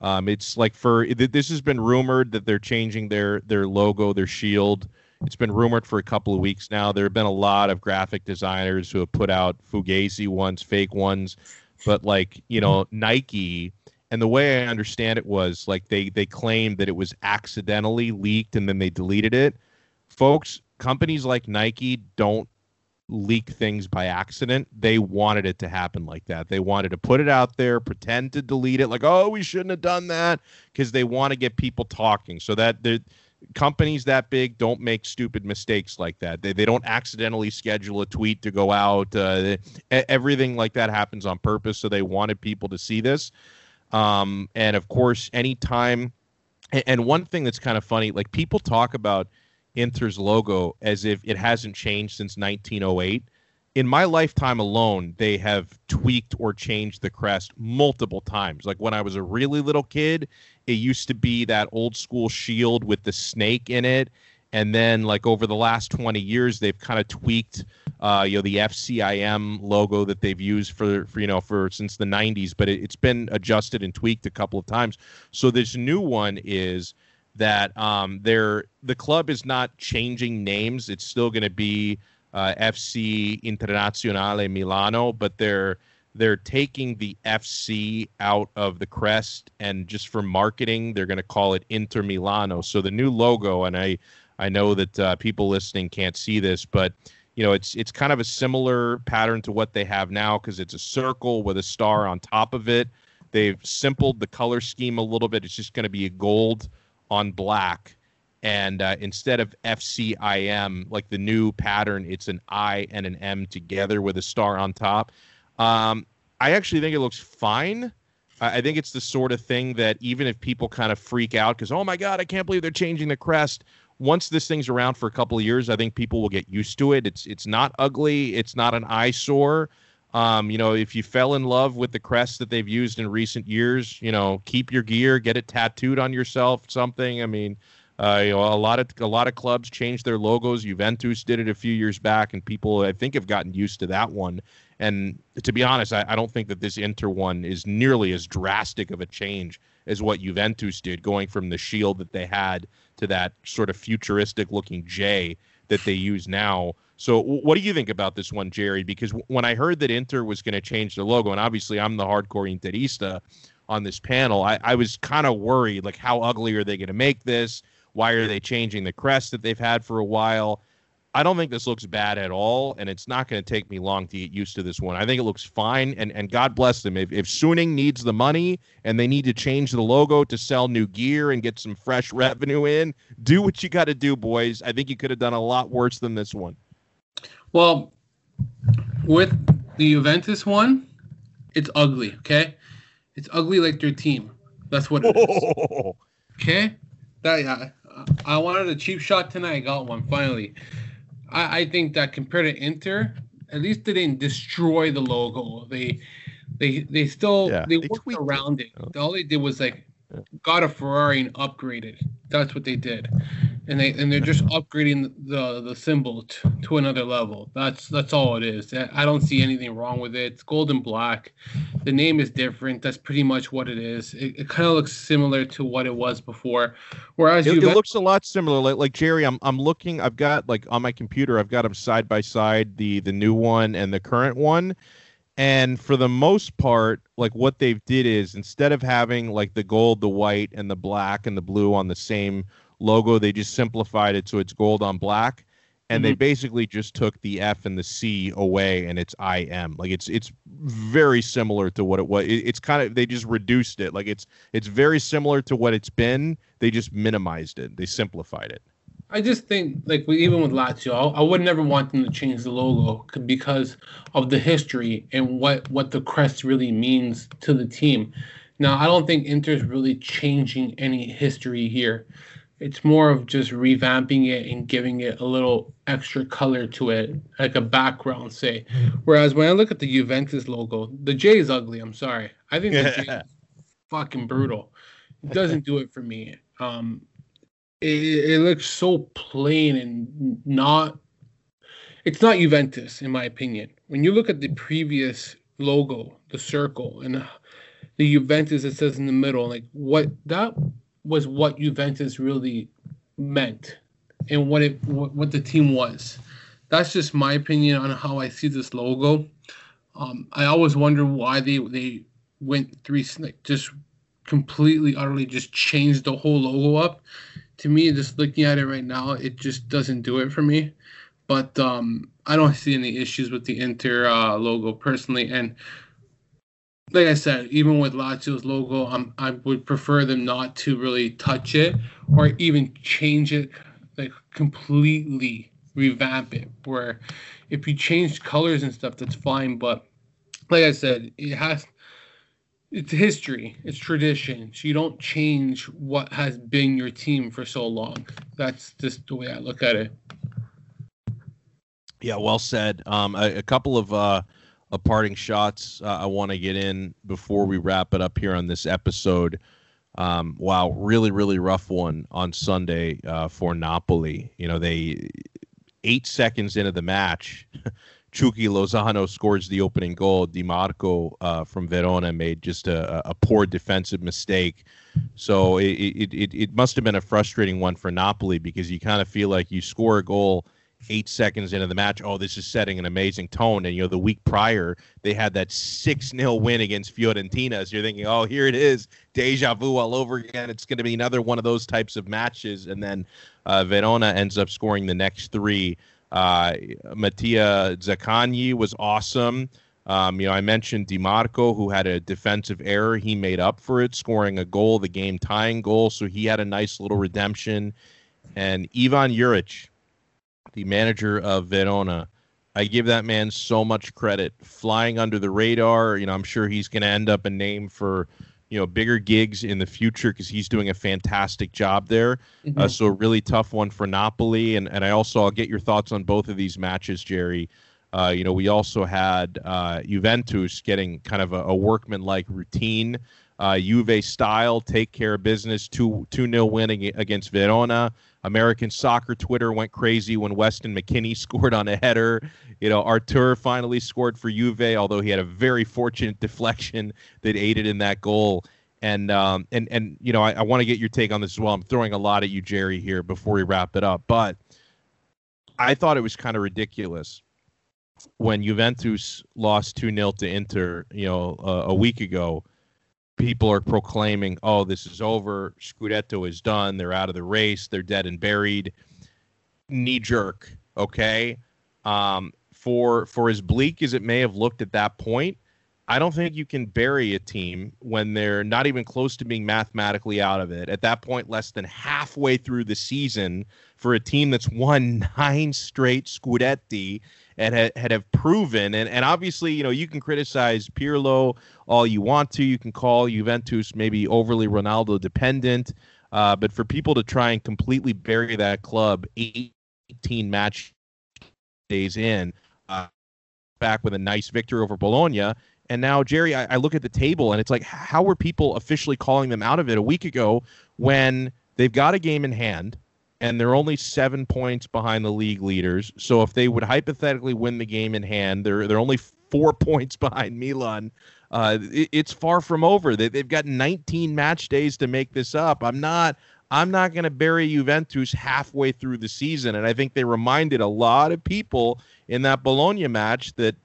Um, it's like for this has been rumored that they're changing their their logo, their shield. It's been rumored for a couple of weeks now. There have been a lot of graphic designers who have put out fugazi ones, fake ones, but like, you know, Nike. And the way I understand it was like they, they claimed that it was accidentally leaked and then they deleted it. Folks, companies like Nike don't leak things by accident. They wanted it to happen like that. They wanted to put it out there, pretend to delete it. Like, oh, we shouldn't have done that, because they want to get people talking, so that they're, companies that big don't make stupid mistakes like that. They they don't accidentally schedule a tweet to go out. Uh, they, everything like that happens on purpose. So they wanted people to see this. Um, and of course, anytime. And, and one thing that's kind of funny, like, people talk about Inter's logo as if it hasn't changed since nineteen oh eight. In my lifetime alone, they have tweaked or changed the crest multiple times. Like, when I was a really little kid, it used to be that old school shield with the snake in it. And then, like, over the last twenty years, they've kind of tweaked, uh, you know, the F C I M logo that they've used for, for you know, for since the nineties. But it, it's been adjusted and tweaked a couple of times. So this new one is that um, they're, the club is not changing names. It's still going to be Uh, F C Internazionale Milano, but they're they're taking the F C out of the crest, and just for marketing, they're going to call it Inter Milano. So the new logo, and I I know that uh, people listening can't see this, but you know it's it's kind of a similar pattern to what they have now, because it's a circle with a star on top of it. They've simplified the color scheme a little bit. It's just going to be a gold on black. And uh, instead of F C I M, like the new pattern, it's an I and an M together with a star on top. Um, I actually think it looks fine. I think it's the sort of thing that even if people kind of freak out because, oh, my God, I can't believe they're changing the crest. Once this thing's around for a couple of years, I think people will get used to it. It's it's not ugly. It's not an eyesore. Um, you know, if you fell in love with the crest that they've used in recent years, you know, keep your gear, get it tattooed on yourself, something. I mean, uh, you know, a lot of a lot of clubs changed their logos. Juventus did it a few years back, and people, I think, have gotten used to that one. And to be honest, I, I don't think that this Inter one is nearly as drastic of a change as what Juventus did, going from the shield that they had to that sort of futuristic-looking J that they use now. So what do you think about this one, Jerry? Because w- when I heard that Inter was going to change their logo, and obviously I'm the hardcore Interista on this panel, I, I was kind of worried, like, how ugly are they going to make this? Why are they changing the crest that they've had for a while? I don't think this looks bad at all, and it's not going to take me long to get used to this one. I think it looks fine, and, and God bless them. If, if Suning needs the money and they need to change the logo to sell new gear and get some fresh revenue in, do what you got to do, boys. I think you could have done a lot worse than this one. Well, with the Juventus one, it's ugly, okay? It's ugly like their team. That's what it Whoa. is. Okay? That, yeah, I wanted a cheap shot tonight. I got one, finally. I think that compared to Inter, at least they didn't destroy the logo. They, they, they still yeah, they, they worked around it. it. All they did was like yeah. got a Ferrari and upgraded. That's what they did, and they and they're just upgrading the the symbol t- to another level. That's that's all it is. I don't see anything wrong with it. It's gold and black. The name is different. That's pretty much what it is. It, it kind of looks similar to what it was before. Whereas it, it looks a lot similar. Like, like Jerry, I'm I'm looking. I've got like on my computer. I've got them side by side. The the new one and the current one. And for the most part, like what they've did is instead of having like the gold, the white and the black and the blue on the same logo, they just simplified it. So it's gold on black. And mm-hmm. they basically just took the F and the C away and it's I M. Like it's it's very similar to what it was. It, it's kind of they just reduced it. Like it's it's very similar to what it's been. They just minimized it. They simplified it. I just think, like, even with Lazio, I would never want them to change the logo because of the history and what, what the crest really means to the team. Now, I don't think Inter's really changing any history here. It's more of just revamping it and giving it a little extra color to it, like a background, say. Whereas when I look at the Juventus logo, the J is ugly, I'm sorry. I think the J is fucking brutal. It doesn't do it for me. Um... It, it looks so plain and not – it's not Juventus, in my opinion. When you look at the previous logo, the circle, and the Juventus that says in the middle, like what that was what Juventus really meant and what it what, what the team was. That's just my opinion on how I see this logo. Um, I always wonder why they, they went three – like just completely, utterly just changed the whole logo up. To me, just looking at it right now, it just doesn't do it for me. But um, I don't see any issues with the Inter uh, logo personally. And like I said, even with Lazio's logo, I'm, I would prefer them not to really touch it or even change it, like completely revamp it. Where if you change colors and stuff, that's fine. But like I said, it has... It's history. It's tradition. So you don't change what has been your team for so long. That's just the way I look at it. Yeah, well said. Um, a, a couple of uh, a parting shots uh, I want to get in before we wrap it up here on this episode. Um, wow, really, really rough one on Sunday uh, for Napoli. You know, they eight seconds into the match. Chucky Lozano scores the opening goal. Di Marco uh, from Verona made just a, a poor defensive mistake. So it, it, it, it must have been a frustrating one for Napoli because you kind of feel like you score a goal eight seconds into the match. Oh, this is setting an amazing tone. And, you know, the week prior, they had that six nil win against Fiorentina. So you're thinking, oh, here it is. Deja vu all over again. It's going to be another one of those types of matches. And then uh, Verona ends up scoring the next three. Uh, Mattia Zaccagni was awesome. Um, you know, I mentioned Di Marco, who had a defensive error. He made up for it, scoring a goal, the game tying goal. So he had a nice little redemption. And Ivan Juric, the manager of Verona, I give that man so much credit. Flying under the radar, you know, I'm sure he's going to end up a name for, you know, bigger gigs in the future because he's doing a fantastic job there. Mm-hmm. Uh, so a really tough one for Napoli. And and I also, I'll get your thoughts on both of these matches, Jerry. Uh, you know, we also had uh, Juventus getting kind of a, a workman-like routine. Uh, Juve style, take care of business, two nil winning against Verona. American soccer Twitter went crazy when Weston McKennie scored on a header. You know, Artur finally scored for Juve, although he had a very fortunate deflection that aided in that goal. And, um, and, and you know, I, I want to get your take on this as well. I'm throwing a lot at you, Jerry, here before we wrap it up. But I thought it was kind of ridiculous when Juventus lost two nil to Inter, you know, uh, a week ago. People are proclaiming, oh, this is over. Scudetto is done. They're out of the race. They're dead and buried. Knee jerk. Okay. Um, for, for as bleak as it may have looked at that point, I don't think you can bury a team when they're not even close to being mathematically out of it. At that point, less than halfway through the season, for a team that's won nine straight Scudetti and had, had have proven. And, and obviously, you know, you can criticize Pirlo all you want to. You can call Juventus maybe overly Ronaldo dependent. Uh, but for people to try and completely bury that club eighteen match days in, uh, back with a nice victory over Bologna. And now, Jerry, I, I look at the table, and it's like, how were people officially calling them out of it a week ago when they've got a game in hand, and they're only seven points behind the league leaders? So if they would hypothetically win the game in hand, they're they're only four points behind Milan. Uh, it, it's far from over. They, they've got nineteen match days to make this up. I'm not I'm not going to bury Juventus halfway through the season, and I think they reminded a lot of people in that Bologna match that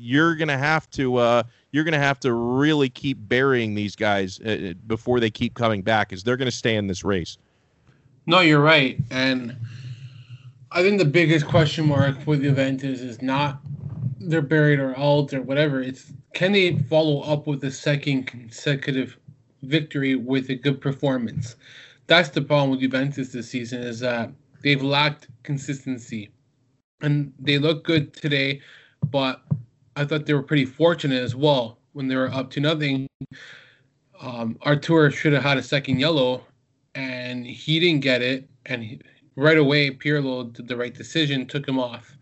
you're going to have to uh, you're going to have to really keep burying these guys uh, before they keep coming back, as they're going to stay in this race. No, you're right. And I think the biggest question mark with Juventus is not they're buried or out or whatever. It's can they follow up with a second consecutive victory with a good performance? That's the problem with Juventus this season, is that they've lacked consistency. And they look good today, but I thought they were pretty fortunate as well when they were up to nothing. Um, Artur should have had a second yellow, and he didn't get it. And he, right away, Pirlo did the right decision, took him off.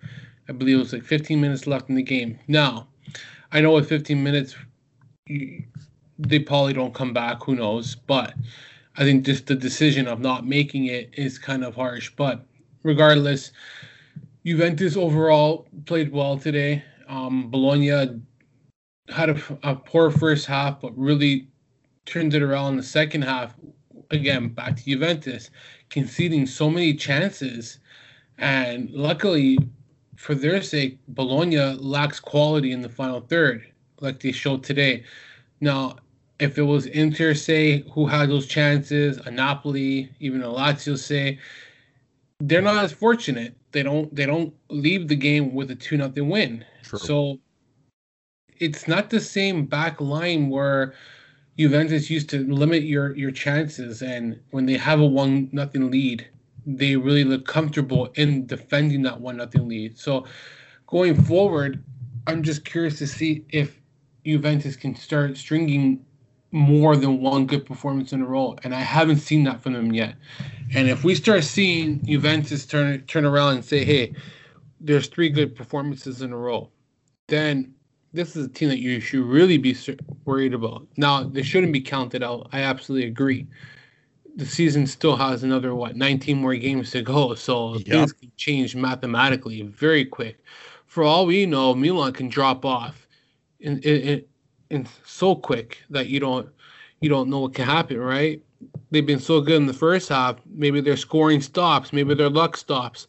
I believe it was like fifteen minutes left in the game. Now, I know with fifteen minutes, they probably don't come back. Who knows? But I think just the decision of not making it is kind of harsh. But regardless, Juventus overall played well today. Um, Bologna had a, a poor first half, but really turned it around in the second half. Again, back to Juventus, conceding so many chances. And luckily, for their sake, Bologna lacks quality in the final third, like they showed today. Now, if it was Inter, say, who had those chances, a Napoli, even a Lazio, say, they're not as fortunate. They don't they don't leave the game with a two nothing win. True. So it's not the same back line where Juventus used to limit your, your chances. And when they have a one nothing lead, they really look comfortable in defending that one nothing lead. So going forward, I'm just curious to see if Juventus can start stringing more than one good performance in a row. And I haven't seen that from them yet. And if we start seeing Juventus turn turn around and say, hey, there's three good performances in a row, then this is a team that you should really be worried about. Now, they shouldn't be counted out. I absolutely agree. The season still has another, what, nineteen more games to go. So yep. Things can change mathematically very quick. For all we know, Milan can drop off in, in, in so quick that you don't you don't know what can happen, right? They've been so good in the first half. Maybe their scoring stops. Maybe their luck stops.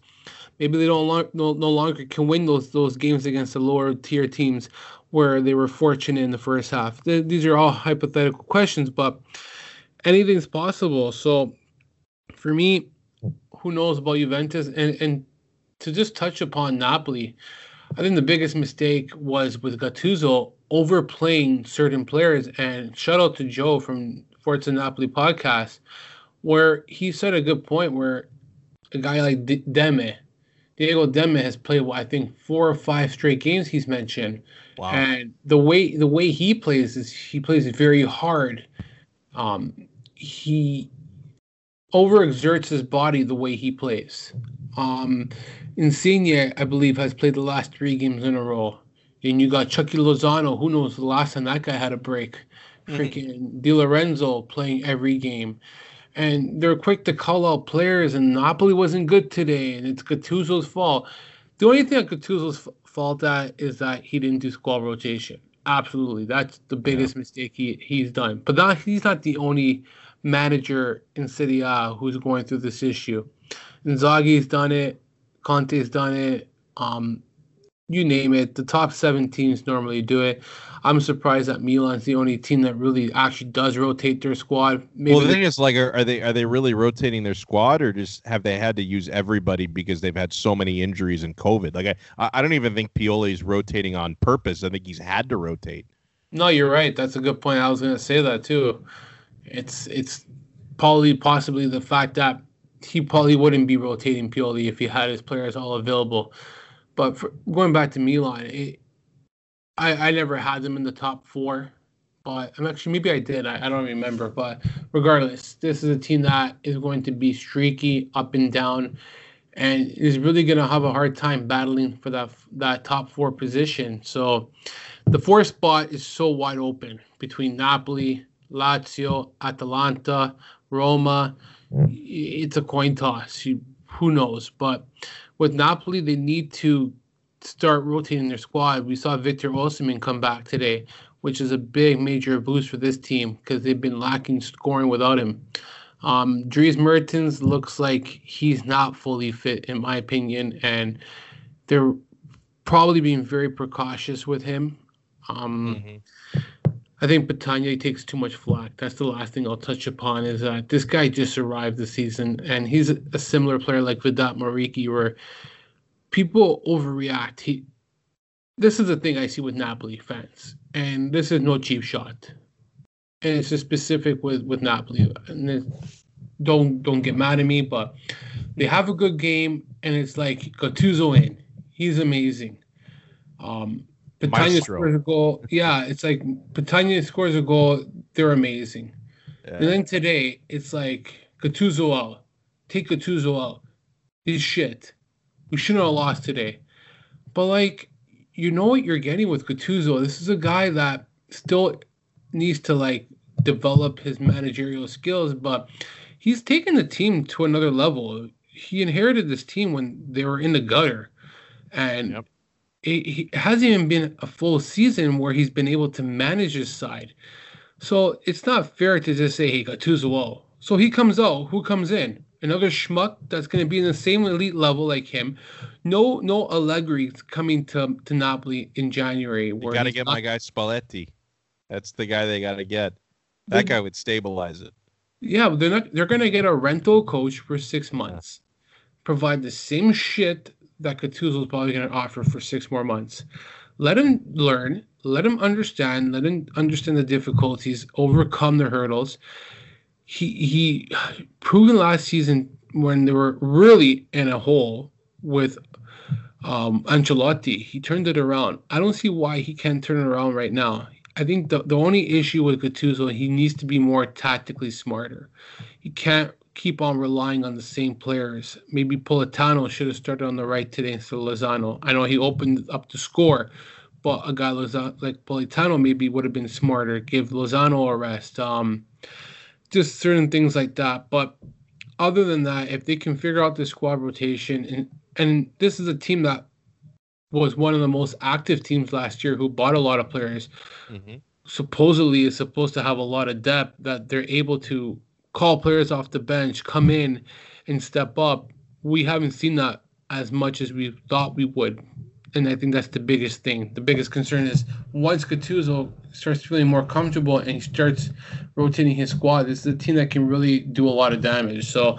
Maybe they don't lo- no, no longer can win those those games against the lower tier teams where they were fortunate in the first half. Th- these are all hypothetical questions, but anything's possible. So for me, who knows about Juventus? And, and to just touch upon Napoli, I think the biggest mistake was with Gattuso overplaying certain players. And shout out to Joe from Forza Napoli podcast, where he said a good point where a guy like D- Demme, Diego Demme has played, well, I think, four or five straight games he's mentioned. Wow. And the way the way he plays is he plays very hard. Um, he overexerts his body the way he plays. Um, Insigne, I believe, has played the last three games in a row. And you got Chucky Lozano, who knows the last time that guy had a break. Freaking mm-hmm. Di Lorenzo playing every game. And they're quick to call out players, and Napoli wasn't good today, and it's Gattuso's fault. The only thing Gattuso's fault at is that he didn't do squad rotation. Absolutely. That's the biggest yeah. mistake he, he's done. But not, he's not the only manager in Serie A who's going through this issue. Inzaghi's done it. Conte's done it. Um, you name it. The top seven teams normally do it. I'm surprised that Milan's the only team that really actually does rotate their squad. Maybe well, the thing is, like, are, are they are they really rotating their squad, or just have they had to use everybody because they've had so many injuries and COVID? Like, I, I don't even think Pioli's rotating on purpose. I think he's had to rotate. No, you're right. That's a good point. I was going to say that too. It's it's probably possibly the fact that he probably wouldn't be rotating Pioli if he had his players all available. But for, going back to Milan, it. I, I never had them in the top four, but I'm actually maybe I did. I, I don't remember. But regardless, this is a team that is going to be streaky up and down, and is really going to have a hard time battling for that that top four position. So the fourth spot is so wide open between Napoli, Lazio, Atalanta, Roma. It's a coin toss. You, who knows? But with Napoli, they need to start rotating their squad. We saw Victor Osimhen come back today, which is a big major boost for this team because they've been lacking scoring without him. Um, Dries Mertens looks like he's not fully fit, in my opinion, and they're probably being very precautious with him. Um, mm-hmm. I think Patania takes too much flack. That's the last thing I'll touch upon is that this guy just arrived this season, and he's a similar player like Vedat Muriqi, where people overreact. He, this is the thing I see with Napoli fans, and this is no cheap shot. And it's just specific with, with Napoli. And don't don't get mad at me, but they have a good game, and it's like Gattuso in. He's amazing. Um, Patania scores a goal. Yeah, it's like Patania scores a goal. They're amazing. Yeah. And then today, it's like Gattuso out. Take Gattuso out. He's shit. We shouldn't have lost today. But, like, you know what you're getting with Gattuso. This is a guy that still needs to, like, develop his managerial skills, but he's taken the team to another level. He inherited this team when they were in the gutter. And yep. it, it hasn't even been a full season where he's been able to manage his side. So it's not fair to just say, hey, Gattuso, oh. So he comes out. Who comes in? Another schmuck that's going to be in the same elite level like him. No, no Allegri coming to, to Napoli in January. You got to get not... my guy Spalletti. That's the guy they got to get. That the... guy would stabilize it. Yeah, they're not. They're going to get a rental coach for six months, yeah. provide the same shit that Gattuso is probably going to offer for six more months. Let him learn. Let him understand. Let him understand the difficulties. Overcome the hurdles. He he proven last season when they were really in a hole with um, Ancelotti. He turned it around. I don't see why he can't turn it around right now. I think the, the only issue with Gattuso, he needs to be more tactically smarter. He can't keep on relying on the same players. Maybe Politano should have started on the right today instead of Lozano. I know he opened up the score, but a guy Lozano, like Politano maybe would have been smarter. Give Lozano a rest. Um... Just certain things like that. But other than that, if they can figure out the squad rotation, and, and this is a team that was one of the most active teams last year who bought a lot of players, mm-hmm. supposedly is supposed to have a lot of depth, that they're able to call players off the bench, come in and step up. We haven't seen that as much as we thought we would. And I think that's the biggest thing. The biggest concern is once Gattuso starts feeling more comfortable and he starts rotating his squad, this is a team that can really do a lot of damage. So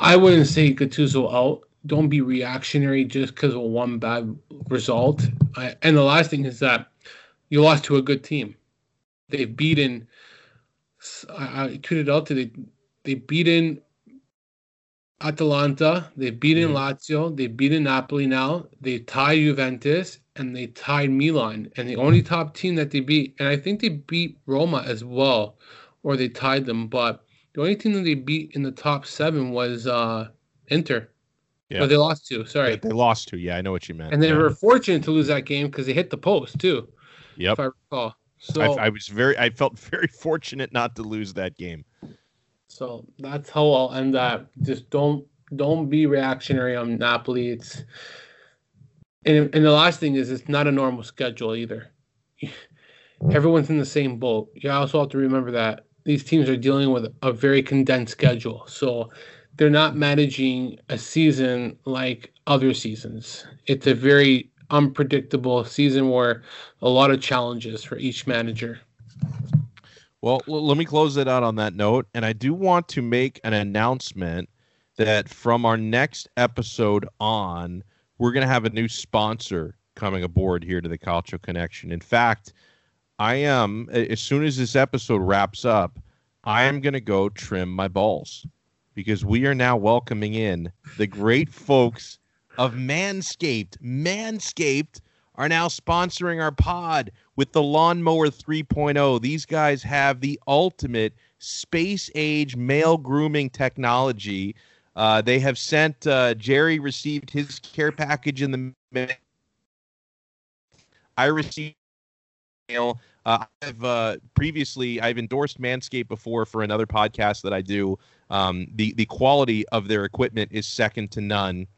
I wouldn't say Gattuso out. Don't be reactionary just because of one bad result. I, and the last thing is that you lost to a good team. They've beaten – I tweeted out today. They've beaten Atalanta, they've beaten mm. Lazio, they've beaten Napoli now, they tied Juventus, and they tied Milan. And the only top team that they beat, and I think they beat Roma as well, or they tied them, but the only team that they beat in the top seven was uh, Inter. Yeah. No, they lost to, sorry. Yeah, they lost to, yeah, I know what you meant. And they yeah. were fortunate to lose that game because they hit the post, too, yep. if I recall. So I, I was very, I felt very fortunate not to lose that game. So that's how I'll end that. Just don't don't be reactionary on Napoli. It's and and the last thing is it's not a normal schedule either. Everyone's in the same boat. You also have to remember that these teams are dealing with a very condensed schedule. So they're not managing a season like other seasons. It's a very unpredictable season where a lot of challenges for each manager. Well, l- let me close it out on that note. And I do want to make an announcement that from our next episode on, we're going to have a new sponsor coming aboard here to the Calcio Connection. In fact, I am, as soon as this episode wraps up, I am going to go trim my balls because we are now welcoming in the great folks of Manscaped. Manscaped are now sponsoring our pod with the Lawnmower three point oh. These guys have the ultimate space-age male grooming technology. Uh, they have sent, uh, Jerry received his care package in the mail. I received mail. Uh, I've, uh, previously, I've endorsed Manscaped before for another podcast that I do. Um, the, the quality of their equipment is second to none.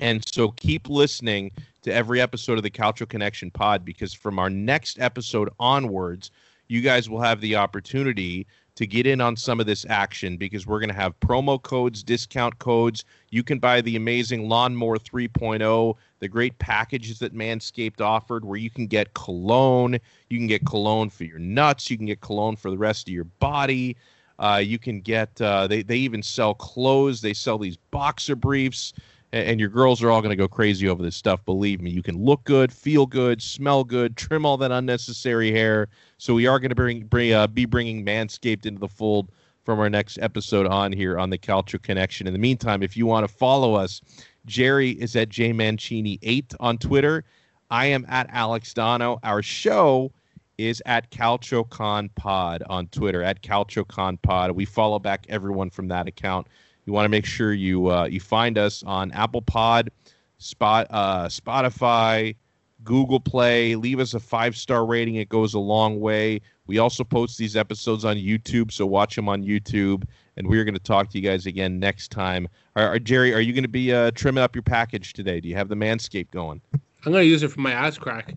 And so keep listening to every episode of the Calcio Connection pod, because from our next episode onwards, you guys will have the opportunity to get in on some of this action, because we're going to have promo codes, discount codes. You can buy the amazing Lawnmower three point oh, the great packages that Manscaped offered, where you can get cologne. You can get cologne for your nuts. You can get cologne for the rest of your body. Uh, you can get, uh, they, they even sell clothes. They sell these boxer briefs. And your girls are all going to go crazy over this stuff. Believe me, you can look good, feel good, smell good, trim all that unnecessary hair. So we are going to bring, bring uh, be bringing Manscaped into the fold from our next episode on here on the Calcio Connection. In the meantime, if you want to follow us, Jerry is at J Mancini eight on Twitter. I am at Alex Dono. Our show is at CalcioConPod on Twitter, at CalcioConPod. We follow back everyone from that account. You want to make sure you uh, you find us on Apple Pod, Spot, uh, Spotify, Google Play. Leave us a five-star rating. It goes a long way. We also post these episodes on YouTube, so watch them on YouTube. And we're going to talk to you guys again next time. All right, Jerry, are you going to be uh, trimming up your package today? Do you have the Manscaped going? I'm going to use it for my ass crack.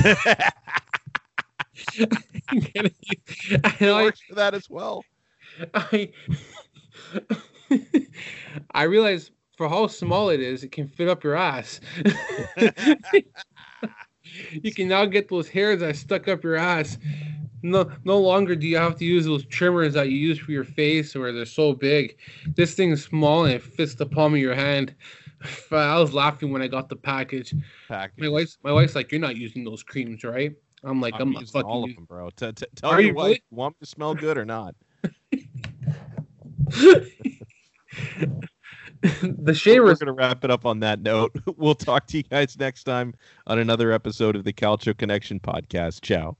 I'm gonna use, I know, it works I, for that as well. I... I realize for how small it is, it can fit up your ass. You can now get those hairs that stuck up your ass. No, no longer do you have to use those trimmers that you use for your face where they're so big. This thing is small and it fits the palm of your hand. I was laughing when I got the package. package. My wife's, my wife's like, "You're not using those creams, right?" I'm like, "I'm, I'm not fucking all of them, bro. T- t- tell Are you what, really? You want them to smell good or not?" The shavers. We're going to wrap it up on that note. We'll talk to you guys next time on another episode of the Calcio Connection podcast. Ciao.